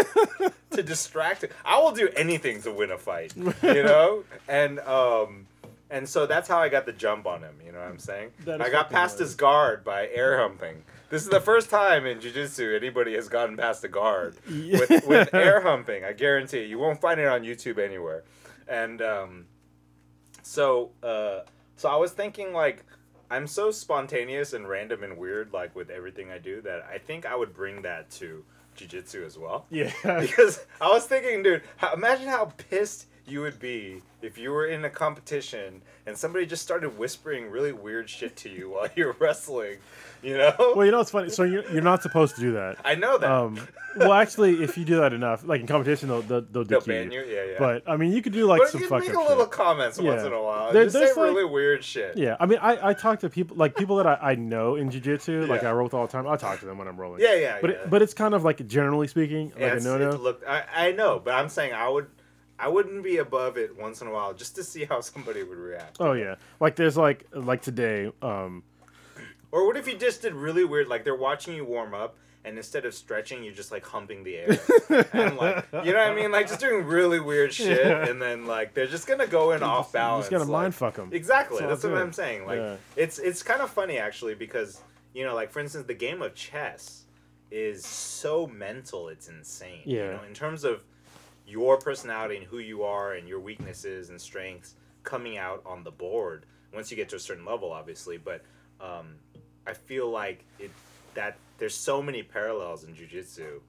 to distract him. I will do anything to win a fight, you know? And so that's how I got the jump on him, you know what I'm saying? I got past his guard by air humping. This is the first time in jiu-jitsu anybody has gotten past the guard with air humping. I guarantee you won't find it on YouTube anywhere. And so I was thinking, like, I'm so spontaneous and random and weird, like, with everything I do, that I think I would bring that to jiu-jitsu as well. Yeah. Because I was thinking, dude, imagine how pissed you would be if you were in a competition and somebody just started whispering really weird shit to you while you're wrestling, you know? Well, you know what's funny? So you're not supposed to do that. I know that. Well, actually, if you do that enough, like in competition, they'll dick you. Yeah. But, I mean, you could do, like, but some fuck up shit. You can make little comments once in a while. Just say, like, really weird shit. Yeah, I mean, I talk to people, like, people that I know in jiu-jitsu, like, I roll with all the time. I'll talk to them when I'm rolling. Yeah. But it's kind of, like, generally speaking, like, a no-no. I know, but I'm saying I wouldn't be above it once in a while just to see how somebody would react. Oh, yeah. Like, there's, like today. Or what if you just did really weird, like, they're watching you warm up, and instead of stretching, you're just, like, humping the air. And, like, you know what I mean? Like, just doing really weird shit, and then, like, they're just going to go in off balance. You're just going to mind fuck them. Exactly. That's what I'm saying. Like, it's kind of funny, actually, because, you know, like, for instance, the game of chess is so mental, it's insane. Yeah. You know, in terms of your personality and who you are and your weaknesses and strengths coming out on the board once you get to a certain level, obviously. But I feel like that there's so many parallels in jiu-jitsu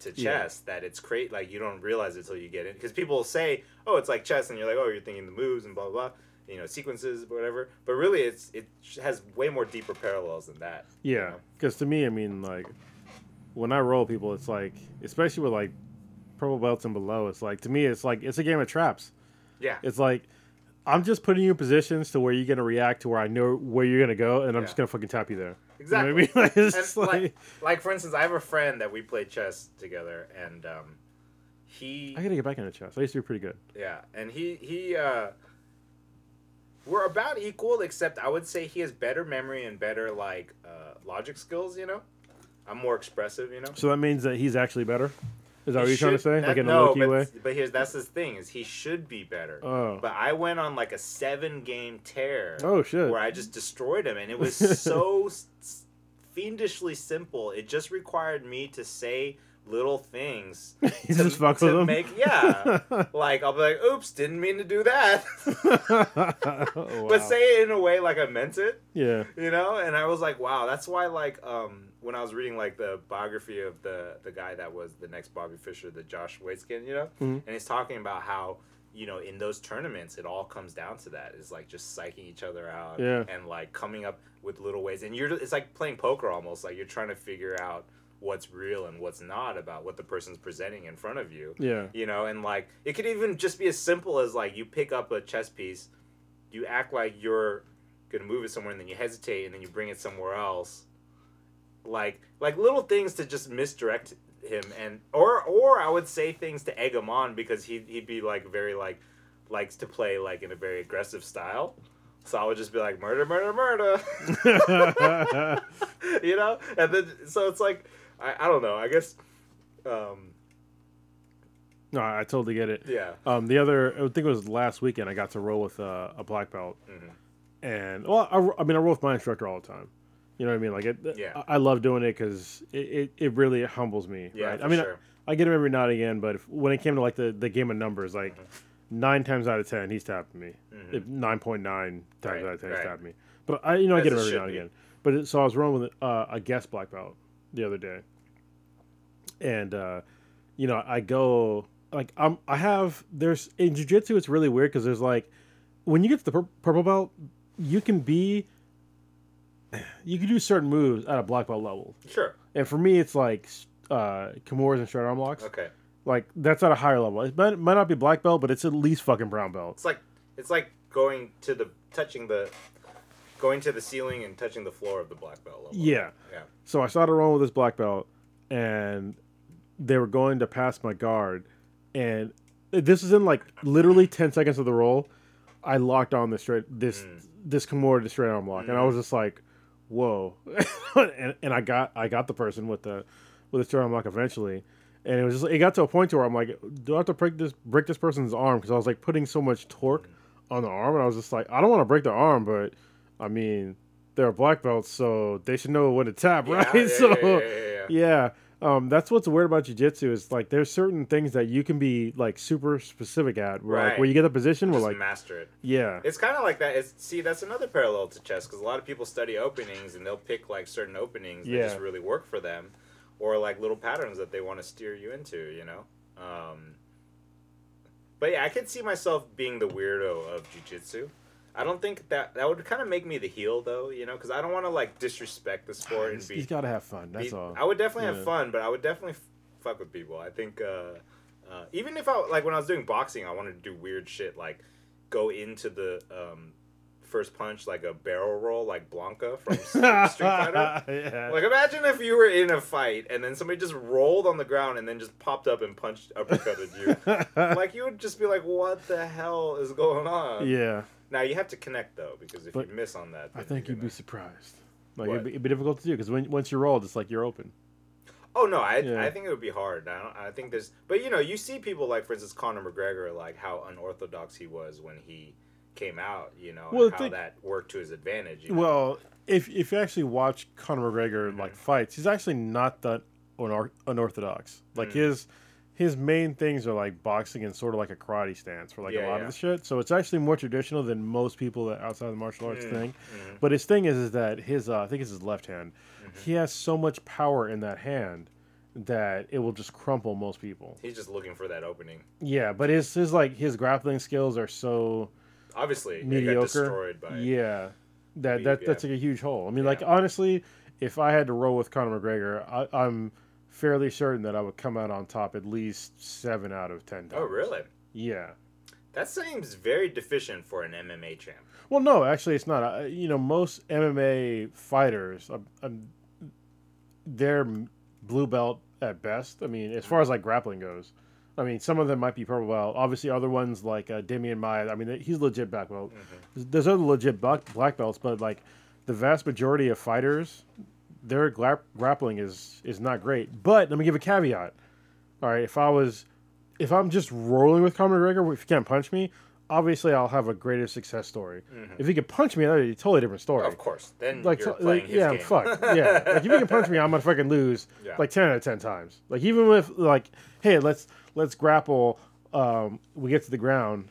to chess that it's great. Like, you don't realize it until you get in. Because people will say, oh, it's like chess, and you're like, oh, you're thinking the moves and blah, blah, blah, you know, sequences, whatever. But really, it has way more deeper parallels than that. Yeah, because to me, I mean, like, when I roll people, it's like, especially with, like, purple belts and below, it's like, to me, it's like, it's a game of traps. Yeah. It's like, I'm just putting you in positions to where you're going to react to where I know where you're going to go, and I'm just going to fucking tap you there. Exactly. You know what I mean? Like, it's just like, for instance, I have a friend that we play chess together, and I got to get back into chess. I used to be pretty good. Yeah. And he we're about equal, except I would say he has better memory and better, like, logic skills, you know? I'm more expressive, you know? So that means that he's actually better? Is that what you're trying to say? Like, in a low-key way? But that's the thing, is he should be better. Oh. But I went on, like, a 7-game tear. Oh, shit. Where I just destroyed him, and it was so fiendishly simple. It just required me to say little things. You just fuck with him? Yeah. Like, I'll be like, oops, didn't mean to do that. Oh, wow. But say it in a way like I meant it. Yeah. You know? And I was like, wow, that's why, like, when I was reading, like, the biography of the guy that was the next Bobby Fischer, the Josh Waitzkin, you know? Mm-hmm. And he's talking about how, you know, in those tournaments, it all comes down to that. It's, like, just psyching each other out and, like, coming up with little ways. And it's like playing poker almost. Like, you're trying to figure out what's real and what's not about what the person's presenting in front of you. Yeah. You know, and, like, it could even just be as simple as, like, you pick up a chess piece, you act like you're gonna move it somewhere, and then you hesitate, and then you bring it somewhere else. Like little things to just misdirect him, and or I would say things to egg him on, because he'd be like very likes to play like in a very aggressive style. So I would just be like, murder, murder, murder. You know? And then, so it's like, I don't know. I guess. No, I totally get it. Yeah. I think it was last weekend, I got to roll with a black belt. Mm-hmm. And, I roll with my instructor all the time. You know what I mean? Like, I love doing it because it really humbles me. Yeah, right? Sure. I get him every now and again, but when it came to, like, the game of numbers, like, mm-hmm. 9 times out of 10, he's tapping me. Mm-hmm. If 9.9 times out of 10, he's tapping me. But, I get him every now and again. But so I was rolling with a guest black belt the other day. And, I go, like, in jiu-jitsu, it's really weird because there's, like, when you get to the purple belt, you can do certain moves at a black belt level. Sure. And for me, it's, like, Kimuras and straight arm locks. Okay. Like, that's at a higher level. It might not be black belt, but it's at least fucking brown belt. It's like going to the ceiling and touching the floor of the black belt level. Yeah. Yeah. So I started rolling with this black belt, and they were going to pass my guard, and this is in like literally 10 seconds of the roll. I locked on this Kimura to straight arm lock, and I was just like, "Whoa!" and I got the person with the straight arm lock eventually. And it was just, it got to a point to where I'm like, do I have to break this person's arm? Because I was like putting so much torque on the arm, and I was just like, I don't want to break their arm, but I mean, they're black belts, so they should know when to tap, right? That's what's weird about jiu-jitsu is like there's certain things that you can be like super specific at, where, right? Like, where you get a position, where like master it. Yeah, it's kind of like that. That's another parallel to chess, because a lot of people study openings and they'll pick like certain openings that just really work for them. Or, like, little patterns that they want to steer you into, you know? But, yeah, I could see myself being the weirdo of jiu-jitsu. I don't think that would kind of make me the heel, though, you know? Because I don't want to, like, disrespect the sport and be... He's got to have fun, that's all. I would definitely have fun, but I would definitely fuck with people. I think, even if I... Like, when I was doing boxing, I wanted to do weird shit, like, go into the... first punch like a barrel roll, like Blanca from Street Fighter. Yeah. Like, imagine if you were in a fight and then somebody just rolled on the ground and then just popped up and uppercutted you. Like, you would just be like, what the hell is going on? Yeah. Now you have to connect though, because if you miss on that, I think you'd be surprised. Like, it'd be difficult to do because once you rolled, it's like you're open. Oh no, I think it would be hard. I think there's, but you know, you see people like, for instance, Conor McGregor, like how unorthodox he was when he came out, you know, well, and how that worked to his advantage. You know? Well, if you actually watch Conor McGregor like fights, he's actually not that unorthodox. Like his main things are like boxing and sort of like a karate stance for like a lot of the shit. So it's actually more traditional than most people that outside of the martial arts thing. Mm-hmm. But his thing is that his I think it's his left hand. Mm-hmm. He has so much power in that hand that it will just crumple most people. He's just looking for that opening. Yeah, but his like his grappling skills are so. Obviously, mediocre. It got destroyed by... Yeah, that's like a huge hole. I mean, like, honestly, if I had to roll with Conor McGregor, I'm fairly certain that I would come out on top at least 7 out of 10 times. Oh, really? Yeah. That seems very deficient for an MMA champ. Well, no, actually, it's not. Most MMA fighters, they're blue belt at best. I mean, as far as, like, grappling goes. I mean, some of them might be purple belt. Obviously, other ones like Demian Maia. I mean, he's legit black belt. Mm-hmm. There's other legit black belts, but like the vast majority of fighters, their grappling is not great. But let me give a caveat. All right, if I'm just rolling with Conor McGregor, if you can't punch me, obviously I'll have a greater success story. Mm-hmm. If you can punch me, that'd be a totally different story. Of course, then like, you're playing his game. Fuck. Yeah, like if you can punch me, I'm gonna fucking lose like 10 out of 10 times. Like even with like, hey, let's grapple, we get to the ground,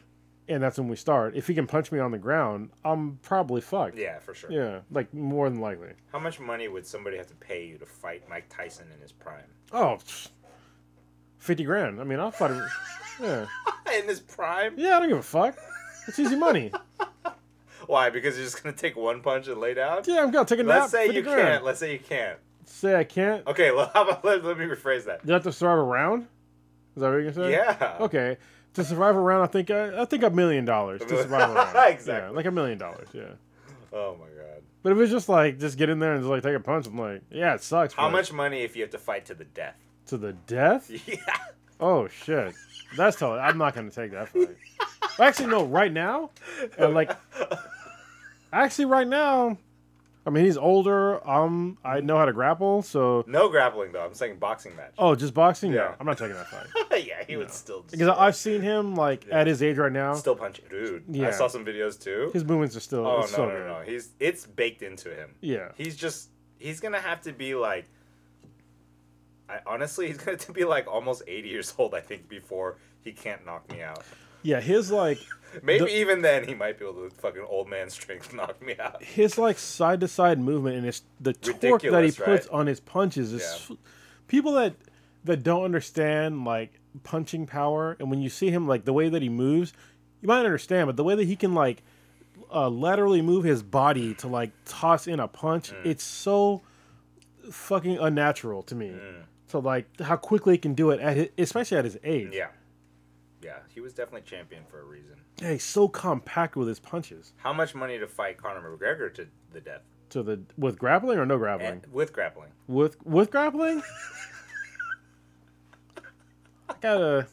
and that's when we start. If he can punch me on the ground, I'm probably fucked. Yeah, for sure. Yeah, like, more than likely. How much money would somebody have to pay you to fight Mike Tyson in his prime? Oh, $50,000. I mean, I'll fight him. Yeah. In his prime? Yeah, I don't give a fuck. It's easy money. Why? Because you're just going to take one punch and lay down? Yeah, I'm going to take a nap. Let's say you can't. Say I can't? Okay, well, how about, let me rephrase that. You have to survive a round? Is that what you're saying? Yeah. Okay. To survive a round, I think $1 million to survive a round. Exactly. Yeah, like $1 million. Yeah. Oh my god. But if it's just like, just get in there and just like take a punch, I'm like, yeah, it sucks. How much money if you have to fight to the death? To the death? Yeah. Oh shit. That's totally. I'm not gonna take that fight. Actually, no. Right now, I mean, he's older. I know how to grapple, so no grappling though. I'm saying boxing match. Oh, just boxing? Yeah, no, I'm not taking that fight. Yeah, he would still because I've seen him at his age right now, still punching, dude. Yeah, I saw some videos too. His movements are still. Oh no, so no. It's baked into him. Yeah, he's gonna have to be like. He's going to be like almost 80 years old, I think, before he can't knock me out. Yeah, his like... even then, he might be able to fucking old man strength knock me out. His like side-to-side movement and the torque that he puts on his punches is... Yeah. People that don't understand like punching power, and when you see him like the way that he moves, you might understand, but the way that he can like laterally move his body to like toss in a punch, it's so fucking unnatural to me. So, like, how quickly he can do it, especially at his age. Yeah. Yeah, he was definitely champion for a reason. Yeah, he's so compact with his punches. How much money to fight Conor McGregor to the death? With grappling or no grappling? With grappling. With grappling? I got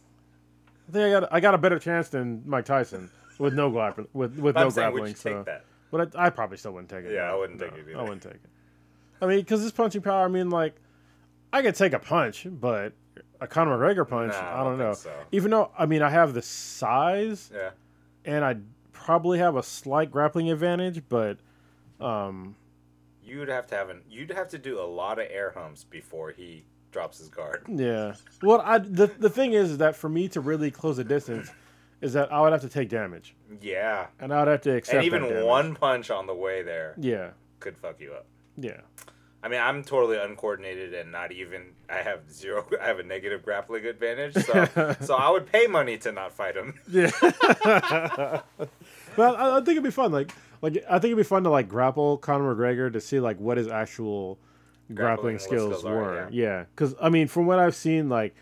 a better chance than Mike Tyson with no grappling. With no grappling. Would you take that? But I probably still wouldn't take it. Yeah, I wouldn't take it either. I wouldn't take it. I mean, because his punching power, I mean, like... I could take a punch, but a Conor McGregor punch, I don't know. So. Even though, I mean, I have the size, and I probably have a slight grappling advantage, but you'd have to do a lot of air humps before he drops his guard. Yeah. Well, the thing is that for me to really close the distance is that I would have to take damage. Yeah. And I would have to accept. And even one punch on the way there, could fuck you up. Yeah. I mean, I'm totally uncoordinated and not even. I have a negative grappling advantage, so so I would pay money to not fight him. Yeah. But I think it'd be fun. I think it'd be fun to like grapple Conor McGregor to see like what his actual grappling skills were. Yeah. Because I mean, from what I've seen, like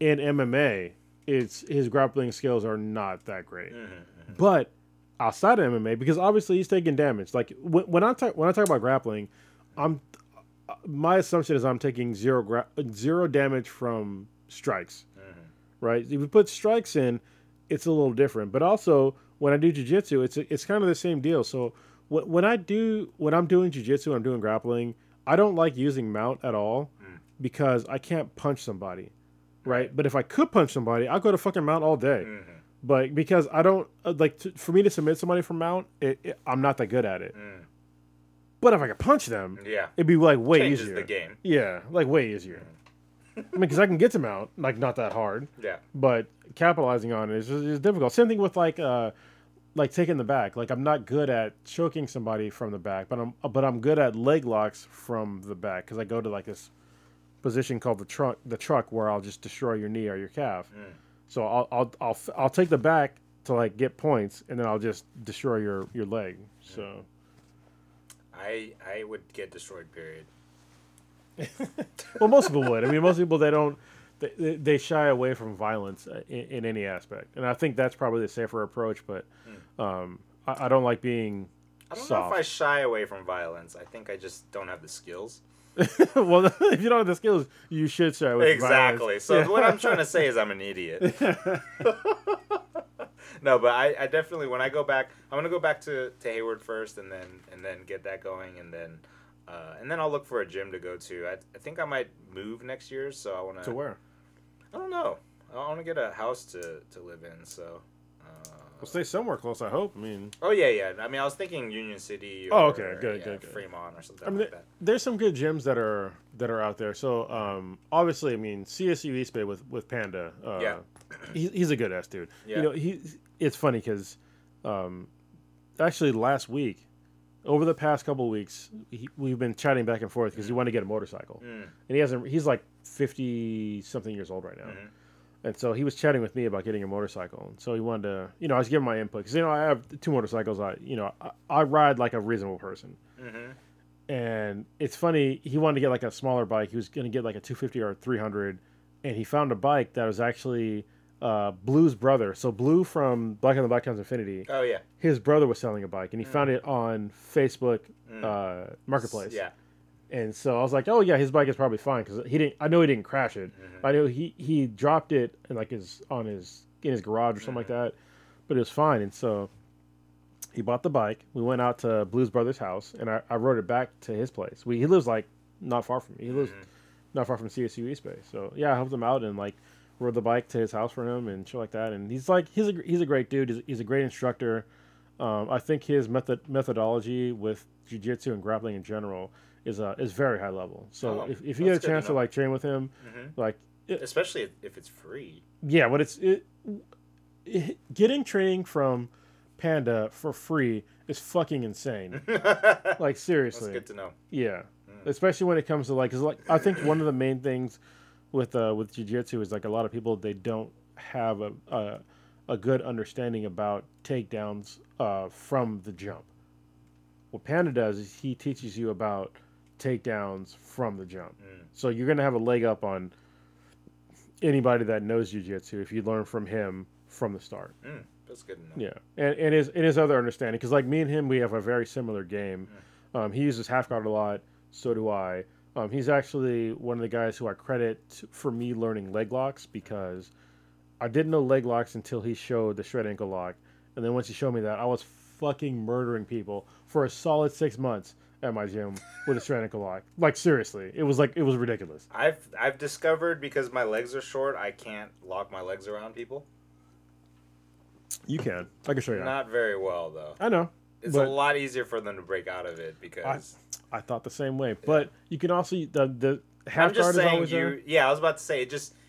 in MMA, his grappling skills are not that great. Mm-hmm. But outside of MMA, because obviously he's taking damage. Like when I talk about grappling, my assumption is I'm taking zero damage from strikes, right? If you put strikes in, it's a little different. But also, when I do jiu-jitsu, it's kind of the same deal. So when I'm doing jiu-jitsu, I'm doing grappling, I don't like using mount at all because I can't punch somebody, right? But if I could punch somebody, I'll go to fucking mount all day. But because I don't like for me to submit somebody from mount, I'm not that good at it. But if I could punch them, it'd be like way easier. Changes the game. Yeah, like way easier. I mean, because I can get them out, like not that hard. Yeah. But capitalizing on it is difficult. Same thing with like taking the back. Like I'm not good at choking somebody from the back, but I'm good at leg locks from the back because I go to like this position called the truck where I'll just destroy your knee or your calf. So I'll take the back to like get points, and then I'll just destroy your leg. So. I would get destroyed, period. Well, most people would. I mean, most people, they shy away from violence in any aspect. And I think that's probably the safer approach, but I don't like being soft. I don't know if I shy away from violence. I think I just don't have the skills. Well, if you don't have the skills, you should shy away from violence. Exactly. So what I'm trying to say is I'm an idiot. No, but I definitely, when I go back, I'm going to go back to Hayward first and then get that going. And then I'll look for a gym to go to. I think I might move next year, so I want to... To where? I don't know. I want to get a house to live in, so... Well, stay somewhere close, I hope. I mean... Oh, yeah. I mean, I was thinking Union City or... Oh, okay, good. Fremont or something like that. There's some good gyms that are out there. So, obviously, I mean, CSU East Bay with Panda. Yeah. He's a good-ass dude. Yeah. You know, it's funny because actually last week, over the past couple of weeks, we've been chatting back and forth because he wanted to get a motorcycle. And he's like 50-something years old right now. And so he was chatting with me about getting a motorcycle. And so he wanted to, I was giving my input because, I have two motorcycles. I ride like a reasonable person. And it's funny, he wanted to get like a smaller bike. He was going to get like a 250 or a 300. And he found a bike that was actually Blue's brother. So Blue from Black and the Black Times Infinity. Oh, yeah. His brother was selling a bike, and he found it on Facebook Marketplace. Yeah. And so I was like, oh, yeah, his bike is probably fine because he didn't. I know he didn't crash it. Mm-hmm. I know he dropped it in, like, in his garage or something like that, but it was fine. And so he bought the bike. We went out to Blue's brother's house, and I rode it back to his place. He lives, like, not far from me. He lives not far from CSU East Bay. So, yeah, I helped him out and, like, rode the bike to his house for him and shit like that. And he's a great dude. He's a great instructor. I think his methodology with jiu-jitsu and grappling in general is very high level. So if you get a chance to, like, train with him, like, especially if it's free. Yeah, but getting training from Panda for free is fucking insane. Like, seriously. That's good to know. Yeah. Mm. Especially when it comes to, like, cuz, like, I think one of the main things with jiu-jitsu is, like, a lot of people, they don't have a good understanding about takedowns from the jump. What Panda does is he teaches you about takedowns from the jump. Mm. So you're going to have a leg up on anybody that knows jiu-jitsu if you learn from him from the start. Mm. That's good enough. Yeah. And his other understanding, because, like, me and him, we have a very similar game. Mm. He uses half guard a lot, so do I. He's actually one of the guys who I credit for me learning leg locks, because I didn't know leg locks until he showed the shred ankle lock. And then once he showed me that, I was fucking murdering people for a solid 6 months at my gym with a strand ankle lock. Like, seriously, it was ridiculous. I've discovered, because my legs are short, I can't lock my legs around people. You can. I can show you. Not very well, though. I know. It's a lot easier for them to break out of it, because I thought the same way. But you can also the half guard is always there. Yeah, I was about to say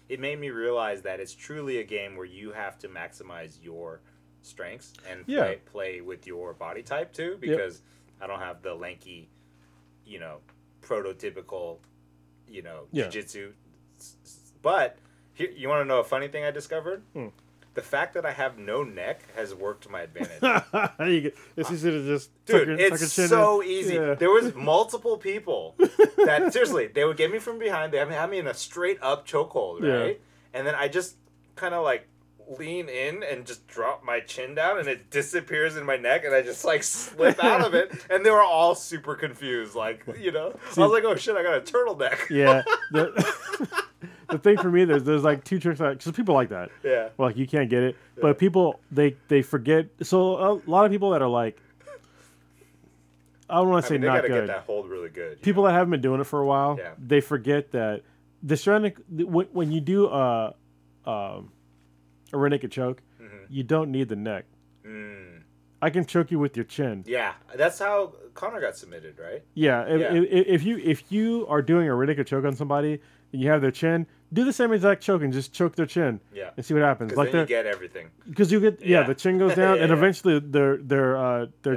it made me realize that it's truly a game where you have to maximize your strengths and play with your body type too, because I don't have the lanky, prototypical, jiu-jitsu. But here, you want to know a funny thing I discovered? Hmm. The fact that I have no neck has worked to my advantage. It's easy to just... Dude, it's so easy. Yeah. There was multiple people that, seriously, they would get me from behind. They had me in a straight-up chokehold, right? Yeah. And then I just kind of, like, lean in and just drop my chin down, and it disappears in my neck, and I just, like, slip out of it. And they were all super confused, like, See, I was like, oh, shit, I got a turtleneck. Yeah. The thing for me, there's like two tricks, because people like that. Yeah. Well, like, you can't get it. Yeah. But people, they forget. So a lot of people that are like, I don't want to say not good. They got to get that hold really good. People that haven't been doing it for a while, they forget that the Serendic, when you do a Renekid choke, you don't need the neck. Mm. I can choke you with your chin. Yeah, that's how Conor got submitted, right? Yeah. If you are doing a Renekid choke on somebody, and you have their chin, do the same exact choke and just choke their chin and see what happens. Because then you get everything. Because you get, the chin goes down, and eventually their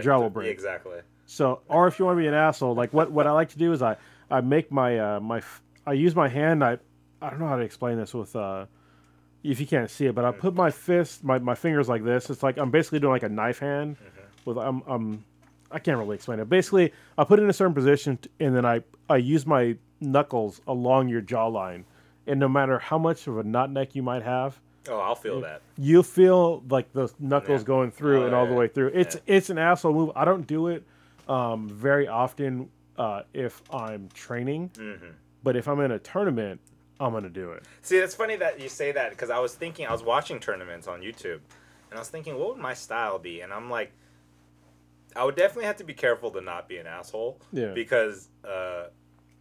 jaw will break. Exactly. So, or if you want to be an asshole, like what I like to do is I make my, I use my hand, I don't know how to explain this with, if you can't see it, but I put my fist, my fingers like this. It's like, I'm basically doing like a knife hand with, I can't really explain it. Basically, I put it in a certain position, and then I use my knuckles along your jawline, and no matter how much of a knot neck you might have, I'll feel that. You'll feel like those knuckles going through all the way through. It's an asshole move. I don't do it very often if I'm training, but if I'm in a tournament, I'm gonna do it. See, it's funny that you say that, because I was watching tournaments on YouTube, and I was thinking, what would my style be? And I'm like, I would definitely have to be careful to not be an asshole, because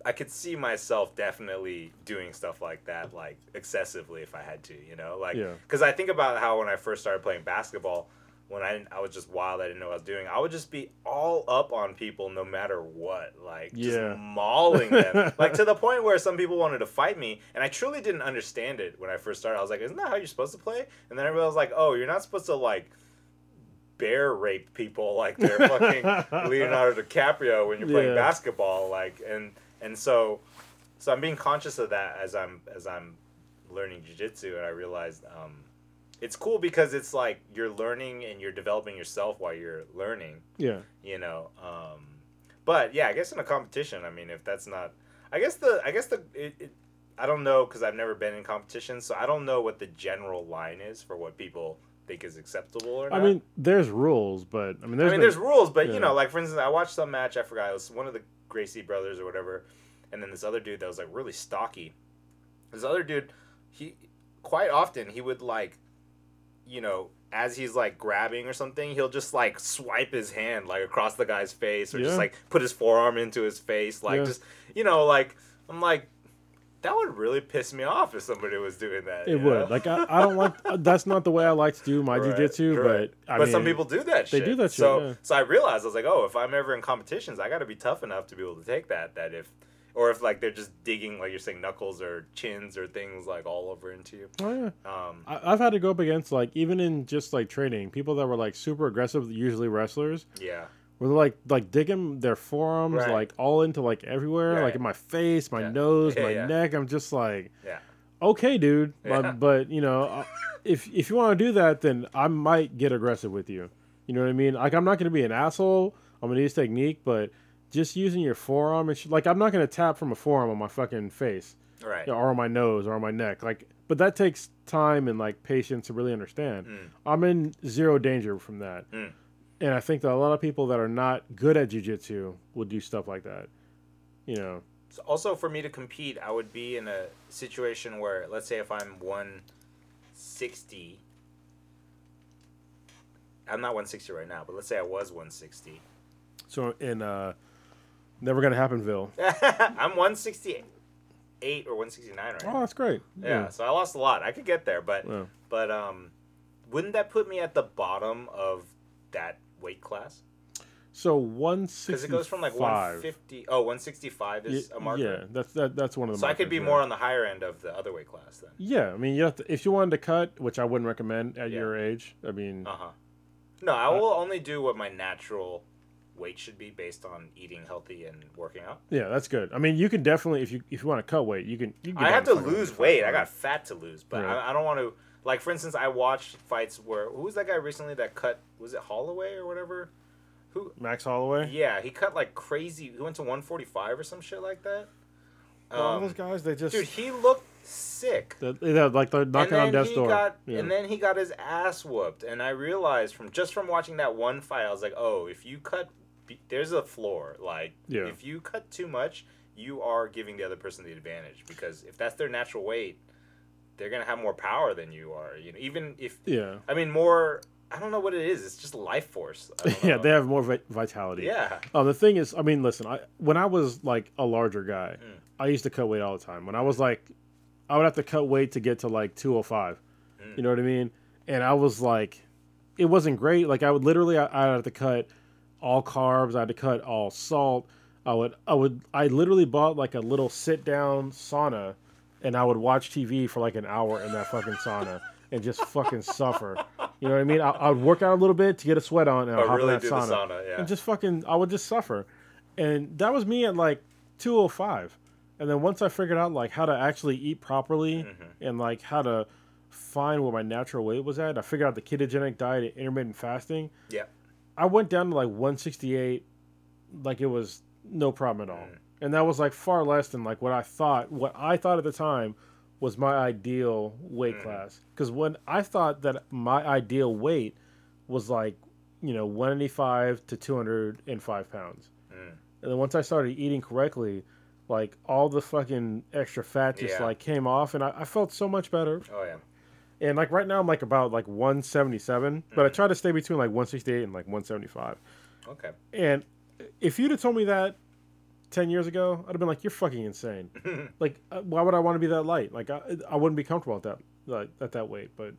I could see myself definitely doing stuff like that, like, excessively if I had to, Like, because I think about how when I first started playing basketball, when I was just wild, I didn't know what I was doing, I would just be all up on people no matter what, like, just mauling them. Like, to the point where some people wanted to fight me, and I truly didn't understand it when I first started. I was like, isn't that how you're supposed to play? And then I realized, like, oh, you're not supposed to, like, bear rape people like they're fucking Leonardo DiCaprio when you're playing basketball, like, and so I'm being conscious of that as I'm learning jiu-jitsu, and I realized it's cool because it's like you're learning and you're developing yourself while you're learning. Yeah. But I guess in a competition, I mean, if that's not, I guess the I don't know because I've never been in competitions, so I don't know what the general line is for what people think is acceptable or not. I mean, there's rules, but... there's rules, but, you know, like, for instance, I watched some match, I forgot, it was one of the Gracie brothers or whatever, and then this other dude that was, like, really stocky. This other dude, he... Quite often, he would, like, you know... as he's, like, grabbing or something, he'll just, like, swipe his hand, like, across the guy's face or just, like, put his forearm into his face. Like, just, you know, like, I'm like, that would really piss me off if somebody was doing that. It would. Like, I don't like, that's not the way I like to do my jiu-jitsu, but I mean, some people do that shit. They do that shit, so I realized, I was like, oh, if I'm ever in competitions, I got to be tough enough to be able to take that if... Or if, like, they're just digging, like you're saying, knuckles or chins or things, like, all over into you. Oh, yeah. I've had to go up against, like, even in just, like, training, people that were, like, super aggressive, usually wrestlers. Yeah. Where they're, like digging their forearms, like, all into, like, everywhere. Like, in my face, my nose, my neck. I'm just like, okay, dude. Yeah. But, you know, if you want to do that, then I might get aggressive with you. You know what I mean? Like, I'm not going to be an asshole. I'm going to use technique, but... just using your forearm and like I'm not gonna tap from a forearm on my fucking face, right? Or on my nose or on my neck, like. But that takes time and like patience to really understand. I'm in zero danger from that, and I think that a lot of people that are not good at jiu-jitsu will do stuff like that. You know. So also, for me to compete, I would be in a situation where, let's say, if I'm 160, I'm not 160 right now, but let's say I was 160. So in Never Gonna Happenville. I'm 168 or 169 right now. Oh, that's great. Yeah, so I lost a lot. I could get there, but wouldn't that put me at the bottom of that weight class? So 165. Because it goes from like 150. Oh, 165 is a marker. Yeah, that's one of the. So markers, I could be more on the higher end of the other weight class then. Yeah, I mean, you have to, if you wanted to cut, which I wouldn't recommend at your age. I mean. No, I will only do what my natural weight should be based on eating healthy and working out. Yeah, that's good. I mean, you can definitely, if you want to cut weight, you can I have to lose weight. I got fat to lose, but I don't want to. Like, for instance, I watched fights where, who was that guy recently that cut? Was it Holloway or whatever? Who? Max Holloway. Yeah, he cut like crazy. He went to 145 or some shit like that. All those guys, they just, dude, he looked sick. Yeah, like they're knocking on death's door. And then he got his ass whooped, and I realized from watching that one fight, I was like, oh, if you cut. There's a floor. Like, if you cut too much, you are giving the other person the advantage, because if that's their natural weight, they're gonna have more power than you are. You know, even if I mean, more. I don't know what it is. It's just life force. Yeah, they have more vitality. Yeah. The thing is, I mean, listen. When I was like a larger guy, I used to cut weight all the time. When I was like, I would have to cut weight to get to like 205. You know what I mean? And I was like, it wasn't great. Like, I would literally, I had to cut all carbs, I had to cut all salt. I literally bought like a little sit down sauna, and I would watch TV for like an hour in that fucking sauna and just fucking suffer. You know what I mean? I would work out a little bit to get a sweat on, and I would hop in that sauna. And just fucking, I would just suffer. And that was me at like 205. And then once I figured out like how to actually eat properly and like how to find where my natural weight was at, I figured out the ketogenic diet and intermittent fasting. Yeah. I went down to like 168, like it was no problem at all, and that was like far less than like what I thought at the time was my ideal weight class. Because when I thought that my ideal weight was like, you know, 185 to 205 pounds, and then once I started eating correctly, like all the fucking extra fat just like came off, and I felt so much better. Oh yeah. And, like, right now I'm, like, about, like, 177. But I try to stay between, like, 168 and, like, 175. Okay. And if you'd have told me that 10 years ago, I'd have been like, you're fucking insane. Like, why would I want to be that light? Like, I wouldn't be comfortable at that weight. But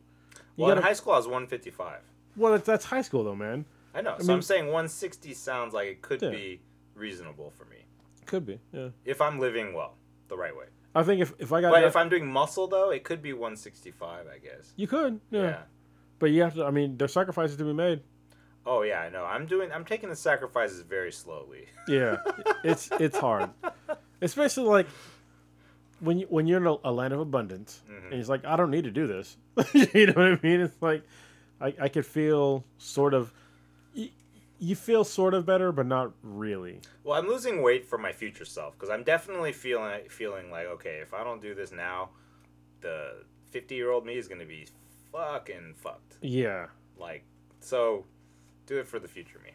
in high school, I was 155. Well, that's high school, though, man. I know. I'm saying 160 sounds like it could be reasonable for me. Could be, yeah. If I'm living well the right way. I think if I got... But if I'm doing muscle, though, it could be 165, I guess. You could, yeah. But you have to... I mean, there's sacrifices to be made. Oh, yeah, I know. I'm taking the sacrifices very slowly. Yeah, it's hard. Especially, like, when you're in a land of abundance, and it's like, I don't need to do this. You know what I mean? It's like, I could feel sort of... you feel sort of better, but not really. Well, I'm losing weight for my future self because I'm definitely feeling like, okay, if I don't do this now, the 50-year-old me is going to be fucking fucked. Yeah. Like, so do it for the future me.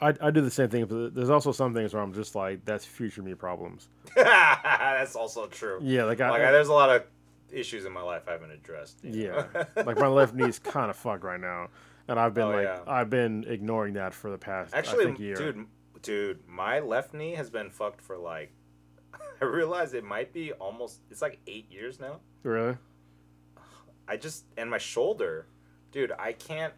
I do the same thing, but there's also some things where I'm just like, that's future me problems. That's also true. Yeah, like there's a lot of issues in my life I haven't addressed. Yeah, like my left knee's kind of fucked right now, and I've been I've been ignoring that for the past year. Dude, my left knee has been fucked for like, I realize it might be almost, it's like 8 years now. Really? And my shoulder, dude, I can't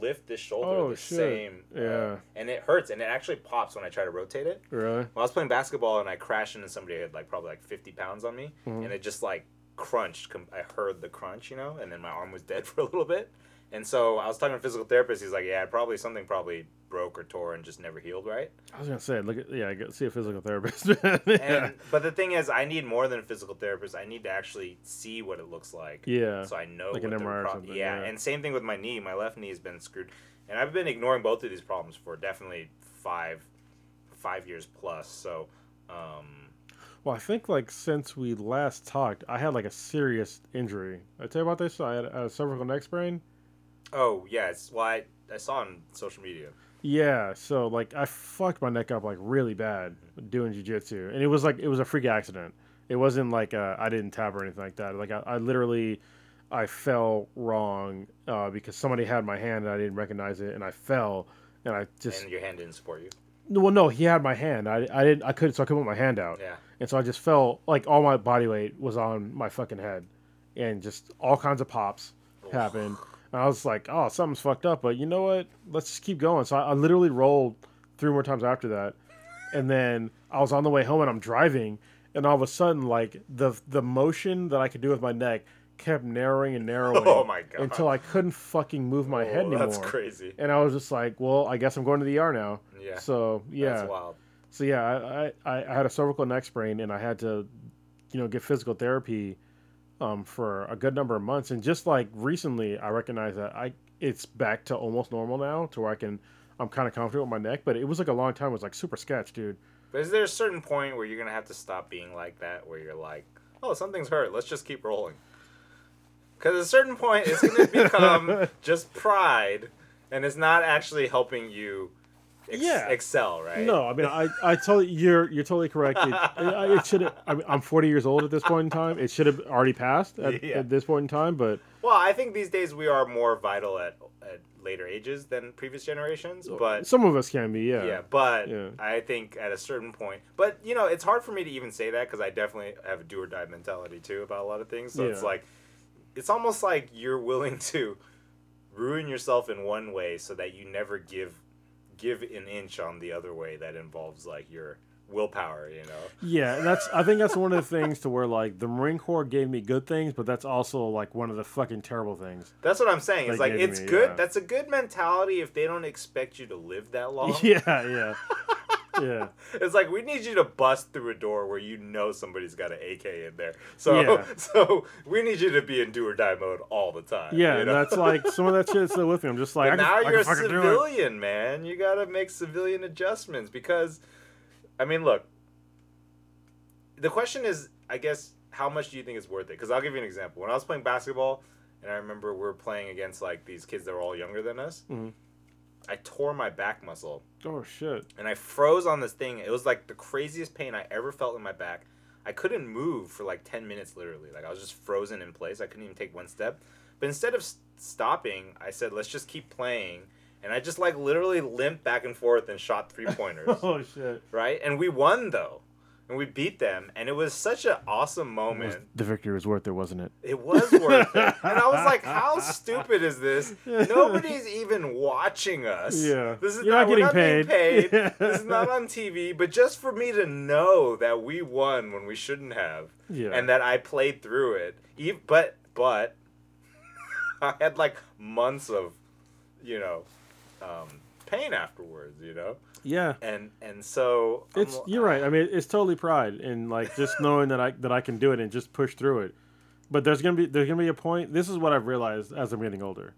lift this shoulder same. Yeah. And it hurts, and it actually pops when I try to rotate it. Really? Well, I was playing basketball, and I crashed into somebody who had like probably like 50 pounds on me, and it just like crunched. I heard the crunch, you know, and then my arm was dead for a little bit. And so I was talking to a physical therapist. He's like, yeah, something broke or tore and just never healed, right? I was going to say, see a physical therapist. But the thing is, I need more than a physical therapist. I need to actually see what it looks like. Yeah. So I know. Like an MRI or something. Yeah. And same thing with my knee. My left knee has been screwed. And I've been ignoring both of these problems for definitely five years plus. So, well, I think, like, since we last talked, I had, like, a serious injury. Did I tell you about this? I had a cervical neck sprain. Oh, yeah. I saw on social media. Yeah, so, like, I fucked my neck up, like, really bad doing jiu-jitsu. And it was a freak accident. It wasn't, like, I didn't tap or anything like that. Like, I fell wrong because somebody had my hand and I didn't recognize it. And I fell, and I just... And your hand didn't support you? Well, no, he had my hand. I couldn't put my hand out. Yeah. And so I just fell, like, all my body weight was on my fucking head. And just all kinds of pops happened. And I was like, oh, something's fucked up, but you know what? Let's just keep going. So I literally rolled 3 more times after that. And then I was on the way home and I'm driving. And all of a sudden, like, the motion that I could do with my neck kept narrowing and narrowing. Oh, my God. Until I couldn't fucking move my head anymore. That's crazy. And I was just like, well, I guess I'm going to the ER now. Yeah. So, yeah. That's wild. So, yeah, I had a cervical neck sprain and I had to, you know, get physical therapy for a good number of months, and just like recently I recognized that it's back to almost normal now, to where I'm kind of comfortable with my neck, but it was like a long time. It was like super sketch, dude. But is there a certain point where you're gonna have to stop being like that, where you're like, oh, something's hurt, let's just keep rolling? Because at a certain point it's gonna become just pride, and it's not actually helping you excel, right? No, I mean, I totally, you're totally correct. It should have. I mean, I'm 40 years old at this point in time. It should have already passed at this point in time. But well, I think these days we are more vital at later ages than previous generations. But some of us can be, yeah. Yeah, but yeah. I think at a certain point. But you know, it's hard for me to even say that because I definitely have a do or die mentality too about a lot of things. So it's like, it's almost like you're willing to ruin yourself in one way so that you never give an inch on the other way that involves like your willpower, you know? Yeah, I think that's one of the things to where like the Marine Corps gave me good things, but that's also like one of the fucking terrible things. That's what I'm saying. It's like it's good. Yeah. That's a good mentality if they don't expect you to live that long. Yeah, yeah. Yeah. It's like we need you to bust through a door where you know somebody's got an AK in there. So so we need you to be in do or die mode all the time. Yeah, you know? And that's like some of that shit's still with me. I'm just like, but now you're a civilian, man. You gotta make civilian adjustments because, I mean, look. The question is, I guess, how much do you think it's worth it? Because I'll give you an example. When I was playing basketball, and I remember we were playing against like these kids that were all younger than us. Mm-hmm. I tore my back muscle. Oh, shit. And I froze on this thing. It was, like, the craziest pain I ever felt in my back. I couldn't move for, like, 10 minutes, literally. Like, I was just frozen in place. I couldn't even take one step. But instead of stopping, I said, let's just keep playing. And I just, like, literally limped back and forth and shot 3-pointers. Oh, shit. Right? And we won, though. And we beat them. And it was such an awesome moment. The victory was worth it, wasn't it? It was worth it. And I was like, how stupid is this? Nobody's even watching us. Yeah. This is We're not getting paid. Yeah. This is not on TV. But just for me to know that we won when we shouldn't have. Yeah. And that I played through it. But I had like months of, you know, pain afterwards, you know? Yeah, and so you're right. I mean, it's totally pride and like just knowing that I can do it and just push through it. But there's gonna be a point. This is what I've realized as I'm getting older.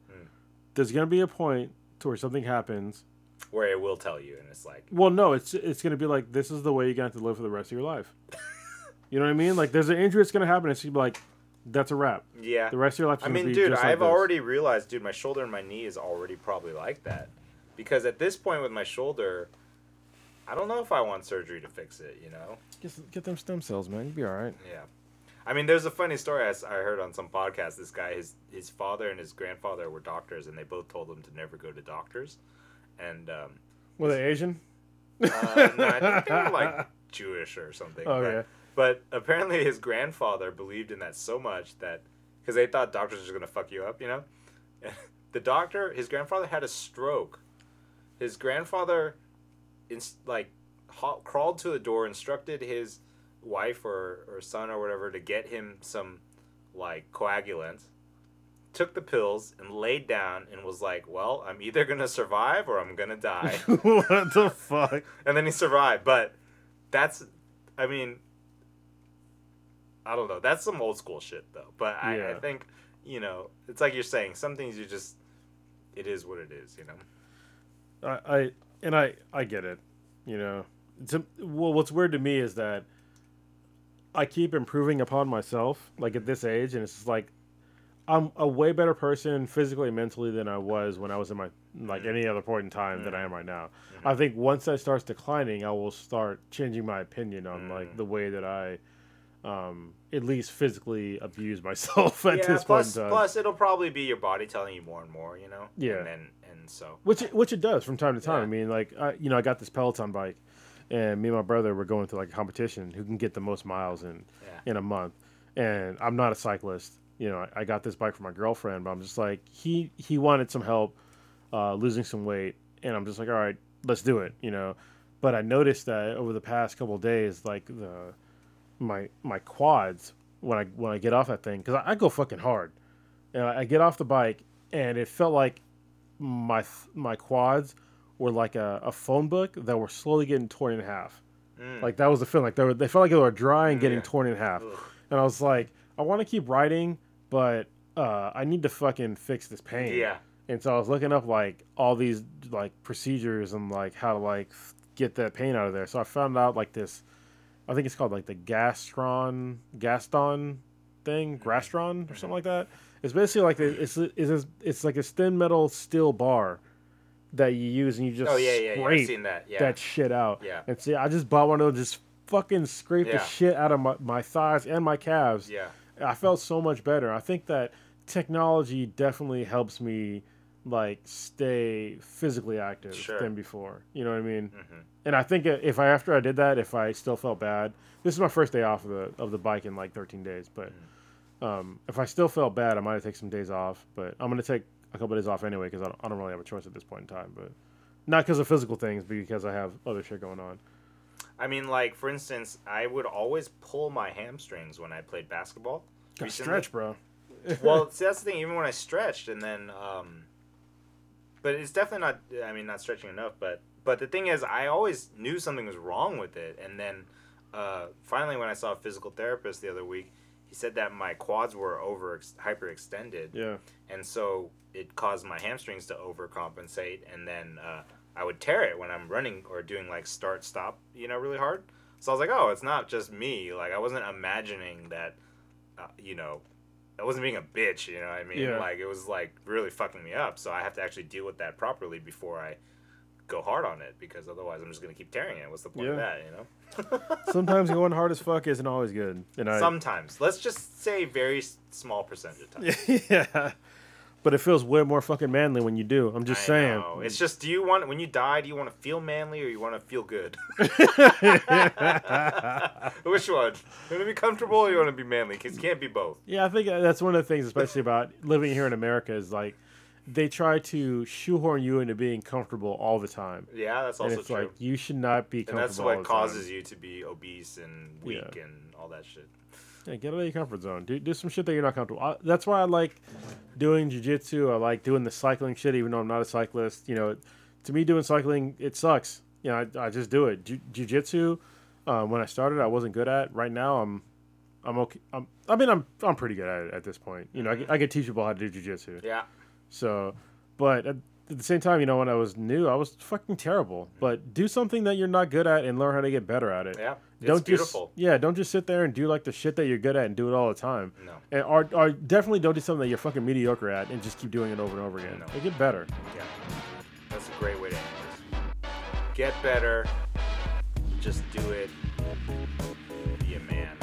There's gonna be a point to where something happens Where it will tell you, and it's like... Well, no, it's going to be like, this is the way you're going to have to live for the rest of your life. You know what I mean? Like, there's an injury that's going to happen, it's going to be like, that's a wrap. Yeah. The rest of your life is going to be just like this. I mean, dude, I've already realized, dude, my shoulder and my knee is already probably like that. Because at this point with my shoulder, I don't know if I want surgery to fix it, you know? Get them stem cells, man. You'll be all right. Yeah. I mean, there's a funny story I heard on some podcast. This guy, his father and his grandfather were doctors, and they both told him to never go to doctors. And were they Asian? No, I think they were like Jewish or something. Oh, yeah. But apparently his grandfather believed in that so much that, because they thought doctors were going to fuck you up, you know? The doctor, his grandfather had a stroke. His grandfather, crawled to the door, instructed his wife or son or whatever to get him some, like, coagulant, took the pills, and laid down, and was like, well, I'm either going to survive or I'm going to die. What the fuck? And then he survived. But that's, I mean, I don't know. That's some old school shit, though. But I think, you know, it's like you're saying, some things you just, it is what it is, you know? I get it, you know? What's weird to me is that I keep improving upon myself, like, at this age, and it's just like, I'm a way better person physically and mentally than I was when I was in my, like, any other point in time than I am right now. Mm-hmm. I think once that starts declining, I will start changing my opinion on, like, the way that I at least physically abuse myself at this point in time. Plus, it'll probably be your body telling you more and more, you know? Yeah. And so. Which it does from time to time. Yeah. I mean, like, I got this Peloton bike, and me and my brother were going to, like, a competition who can get the most miles in a month. And I'm not a cyclist. You know, I got this bike from my girlfriend, but I'm just like, he wanted some help losing some weight. And I'm just like, all right, let's do it, you know. But I noticed that over the past couple of days, like, my quads, when I get off that thing, because I go fucking hard. And I get off the bike, and it felt like my quads were like a phone book that were slowly getting torn in half. Mm. Like, that was the feeling. Like, they felt like they were dry and getting torn in half. Ugh. And I was like, I want to keep riding, but I need to fucking fix this pain. Yeah. And so I was looking up, like, all these, like, procedures and, like, how to, like, get that pain out of there. So I found out, like, this, I think it's called, like, the Gaston thing, Grastron or something like that. It's basically like it's like a thin metal steel bar that you use, and you just scrape I've seen that shit out. Yeah. And see, I just bought one of those, just fucking scrape the shit out of my thighs and my calves. Yeah. I felt so much better. I think that technology definitely helps me, like, stay physically active than before. You know what I mean? Mm-hmm. And I think if after I did that, if I still felt bad, this is my first day off of the bike in like 13 days. But if I still felt bad, I might have taken some days off. But I'm gonna take a couple of days off anyway because I don't really have a choice at this point in time. But not because of physical things, but because I have other shit going on. I mean, like, for instance, I would always pull my hamstrings when I played basketball. Gotta stretch, bro. Well, see, that's the thing. Even when I stretched, and then, but it's definitely not. I mean, not stretching enough. But the thing is, I always knew something was wrong with it. And then, finally, when I saw a physical therapist the other week, he said that my quads were hyperextended. Yeah. And so it caused my hamstrings to overcompensate, and then. I would tear it when I'm running or doing, like, start-stop, you know, really hard. So I was like, oh, it's not just me. Like, I wasn't imagining that, you know, I wasn't being a bitch, you know what I mean? Yeah. Like, it was, like, really fucking me up. So I have to actually deal with that properly before I go hard on it, because otherwise I'm just going to keep tearing it. What's the point of that, you know? Sometimes going hard as fuck isn't always good. And sometimes. Let's just say very small percentage of time. Yeah. But it feels way more fucking manly when you do. I'm just saying. Know. It's just, do you want, when you die, do you want to feel manly or you want to feel good? Which one? You want to be comfortable or you want to be manly? Because you can't be both. Yeah, I think that's one of the things, especially about living here in America, is like they try to shoehorn you into being comfortable all the time. Yeah, that's also true. Like, you should not be comfortable. And that's what causes you to be obese and weak and all that shit. Yeah, get out of your comfort zone. Do some shit that you're not comfortable. That's why I like doing jiu-jitsu. I like doing the cycling shit, even though I'm not a cyclist. You know, to me, doing cycling, it sucks. You know, I just do it. Jiu-jitsu, when I started, I wasn't good at. Right now, I'm okay. I'm pretty good at it at this point. You know, I could teach people how to do jiu-jitsu. Yeah. So, but at the same time, you know, when I was new, I was fucking terrible. But do something that you're not good at and learn how to get better at it. Yeah, it's beautiful. Don't just sit there and do like the shit that you're good at and do it all the time. No. And or definitely don't do something that you're fucking mediocre at and just keep doing it over and over again. No. Like, get better. Yeah, that's a great way to end this. Get better. Just do it. Be a man.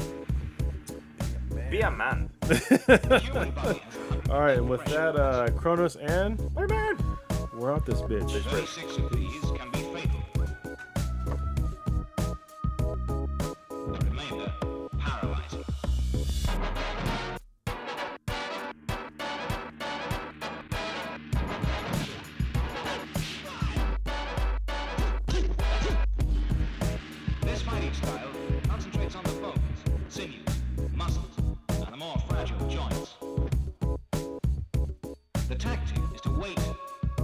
Be a man. All right, and with that, Kronos and Merman, we're out this bitch. 36 degrees can be fatal. The remainder, paralyzing. This fighting style concentrates on the bones, sinews, muscles, and the more fragile joints. The tactic is to wait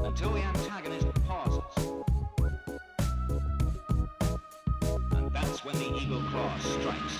until the antagonist pauses. And that's when the eagle claw strikes.